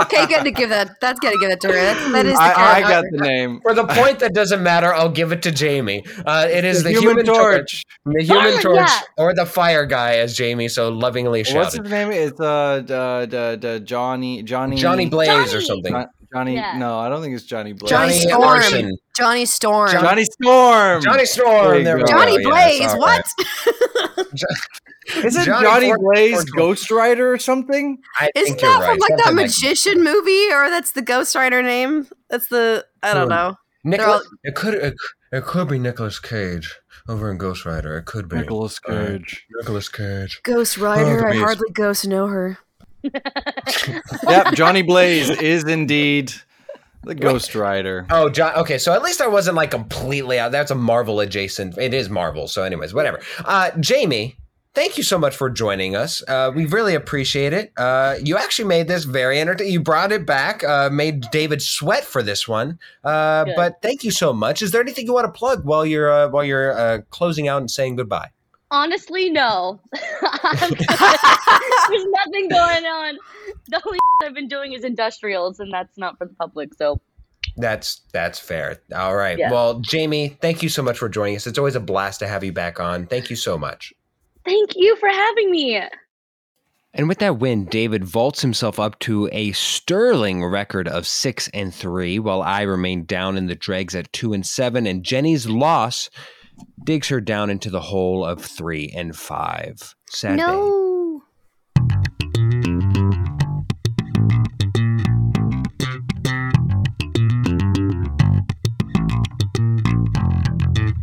Okay, got to give that. That's got to give it to her. That, that is. The I, I got the name for the point that doesn't matter. I'll give it to Jamie. Uh, it is the, the Human, Human Torch, torch. the Human fire, Torch, yeah. or the Fire Guy, as Jamie so lovingly shouted. What's his name? It's uh, the, the, the Johnny Johnny Johnny Blaze Johnny. or something. Not, Johnny, yeah. no, I don't think it's Johnny Blaze. Johnny Storm. Larson. Johnny Storm. Johnny Storm. Johnny Storm. There Johnny go. Blaze. Yeah, what? Isn't Johnny, Johnny Blaze Ghost Rider or something? I Isn't that right. from like something that magician like... movie, or that's the Ghost Rider name? That's the I don't hmm. know. Nicholas, all... It could it, it could be Nicolas Cage over in Ghost Rider. It could be Nicolas Cage. Uh, Nicolas Cage. Ghost Rider. Oh, I hardly ghost know her. Yep, Johnny Blaze is indeed the Ghost Rider. Oh, John, okay. So at least I wasn't like completely out. That's a Marvel adjacent. It is Marvel. So, anyways, whatever. Uh, Jamie, thank you so much for joining us. Uh, we really appreciate it. Uh, you actually made this very entertaining. You brought it back, uh, made David sweat for this one. Uh, but thank you so much. Is there anything you want to plug while you're uh, while you're uh, closing out and saying goodbye? Honestly, no. There's nothing going on. The only I've been doing is industrials, and that's not for the public. So that's that's fair. All right. Yeah. Well, Jamie, thank you so much for joining us. It's always a blast to have you back on. Thank you so much. Thank you for having me. And with that win, David vaults himself up to a sterling record of six and three, while I remain down in the dregs at two and seven. And Jenny's loss digs her down into the hole of three and five. Sad no. day.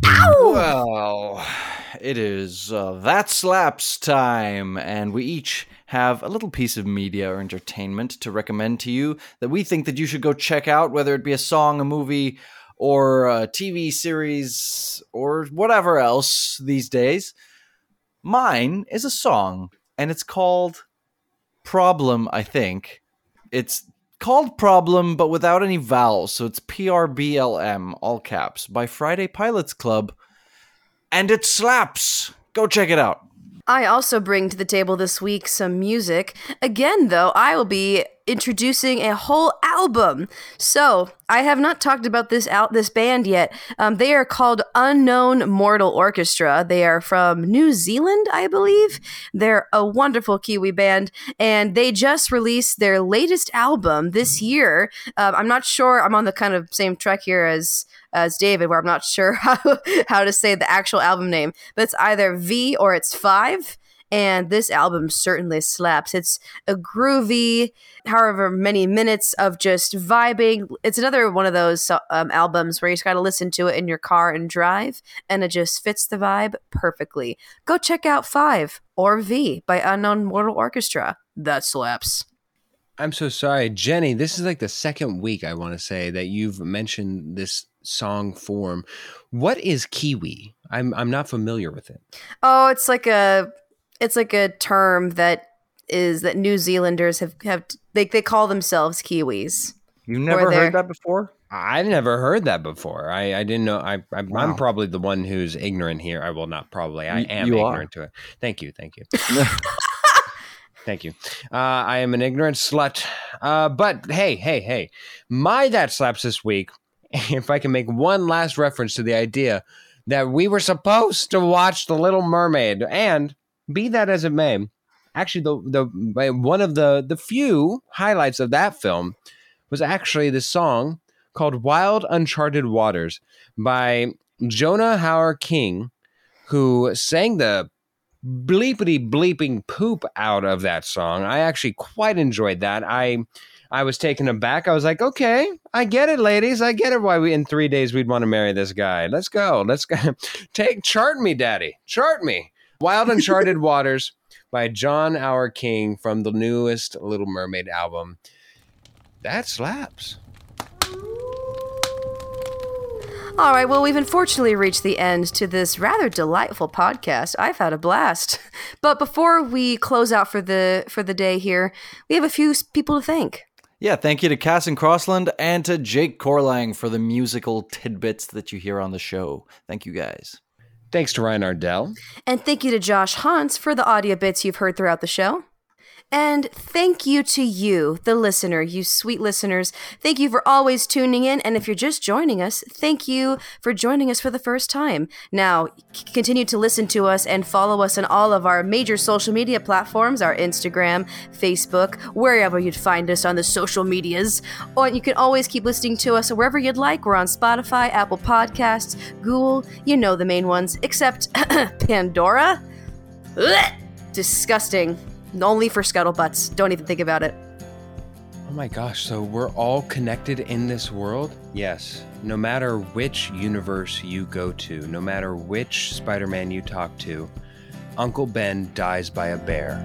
Ow! Well, it is uh, That Slaps time, and we each have a little piece of media or entertainment to recommend to you that we think that you should go check out, whether it be a song, a movie, or a T V series, or whatever else these days. Mine is a song, and it's called Problem, I think. It's called Problem, but without any vowels, so it's P R B L M, all caps, by Friday Pilots Club, and it slaps! Go check it out. I also bring to the table this week some music. Again, though, I will be introducing a whole album. So I have not talked about this out this band yet. Um, they are called Unknown Mortal Orchestra. They are from New Zealand, I believe. They're a wonderful Kiwi band, and they just released their latest album this year. Uh, I'm not sure. I'm on the kind of same track here as as David, where I'm not sure how, how to say the actual album name, but it's either V or it's Five. And this album certainly slaps. It's a groovy, however many minutes of just vibing. It's another one of those um, albums where you just got to listen to it in your car and drive, and it just fits the vibe perfectly. Go check out Five or V by Unknown Mortal Orchestra. That slaps. I'm so sorry, Jenny. This is like the second week, I want to say, that you've mentioned this song form. What is Kiwi? I'm I'm not familiar with it. Oh, it's like a... It's like a term that is that New Zealanders have, have they, they call themselves Kiwis. You've never heard that before? I've never heard that before. I, I didn't know. I, I, wow. I'm probably the one who's ignorant here. I will not probably. I you, am you ignorant are. to it. Thank you. Thank you. Thank you. Uh, I am an ignorant slut. Uh, but hey, hey, hey, my That Slaps this week, if I can make one last reference to the idea that we were supposed to watch The Little Mermaid, and be that as it may, actually the the one of the, the few highlights of that film was actually the song called Wild Uncharted Waters by Jonah Howard King, who sang the bleepity bleeping poop out of that song. I actually quite enjoyed that. I I was taken aback. I was like, okay, I get it, ladies. I get it why we in three days we'd want to marry this guy. Let's go. Let's go. Take chart me, daddy. Chart me. Wild Uncharted Waters by John Howard King from the newest Little Mermaid album. That slaps. All right, well, we've unfortunately reached the end to this rather delightful podcast. I've had a blast. But before we close out for the for the day here, we have a few people to thank. Yeah, thank you to Cassin Crossland and to Jake Corlang for the musical tidbits that you hear on the show. Thank you, guys. Thanks to Ryan Ardell. And thank you to Josh Hans for the audio bits you've heard throughout the show. And thank you to you, the listener, you sweet listeners. Thank you for always tuning in. And if you're just joining us, thank you for joining us for the first time. Now, c- continue to listen to us and follow us on all of our major social media platforms, our Instagram, Facebook, wherever you'd find us on the social medias. Or you can always keep listening to us wherever you'd like. We're on Spotify, Apple Podcasts, Google, you know the main ones, except Pandora. Blech! Disgusting. Only for scuttlebutts. Don't even think about it. Oh my gosh, so we're all connected in this world? Yes. No matter which universe you go to, no matter which Spider-Man you talk to, Uncle Ben dies by a bear.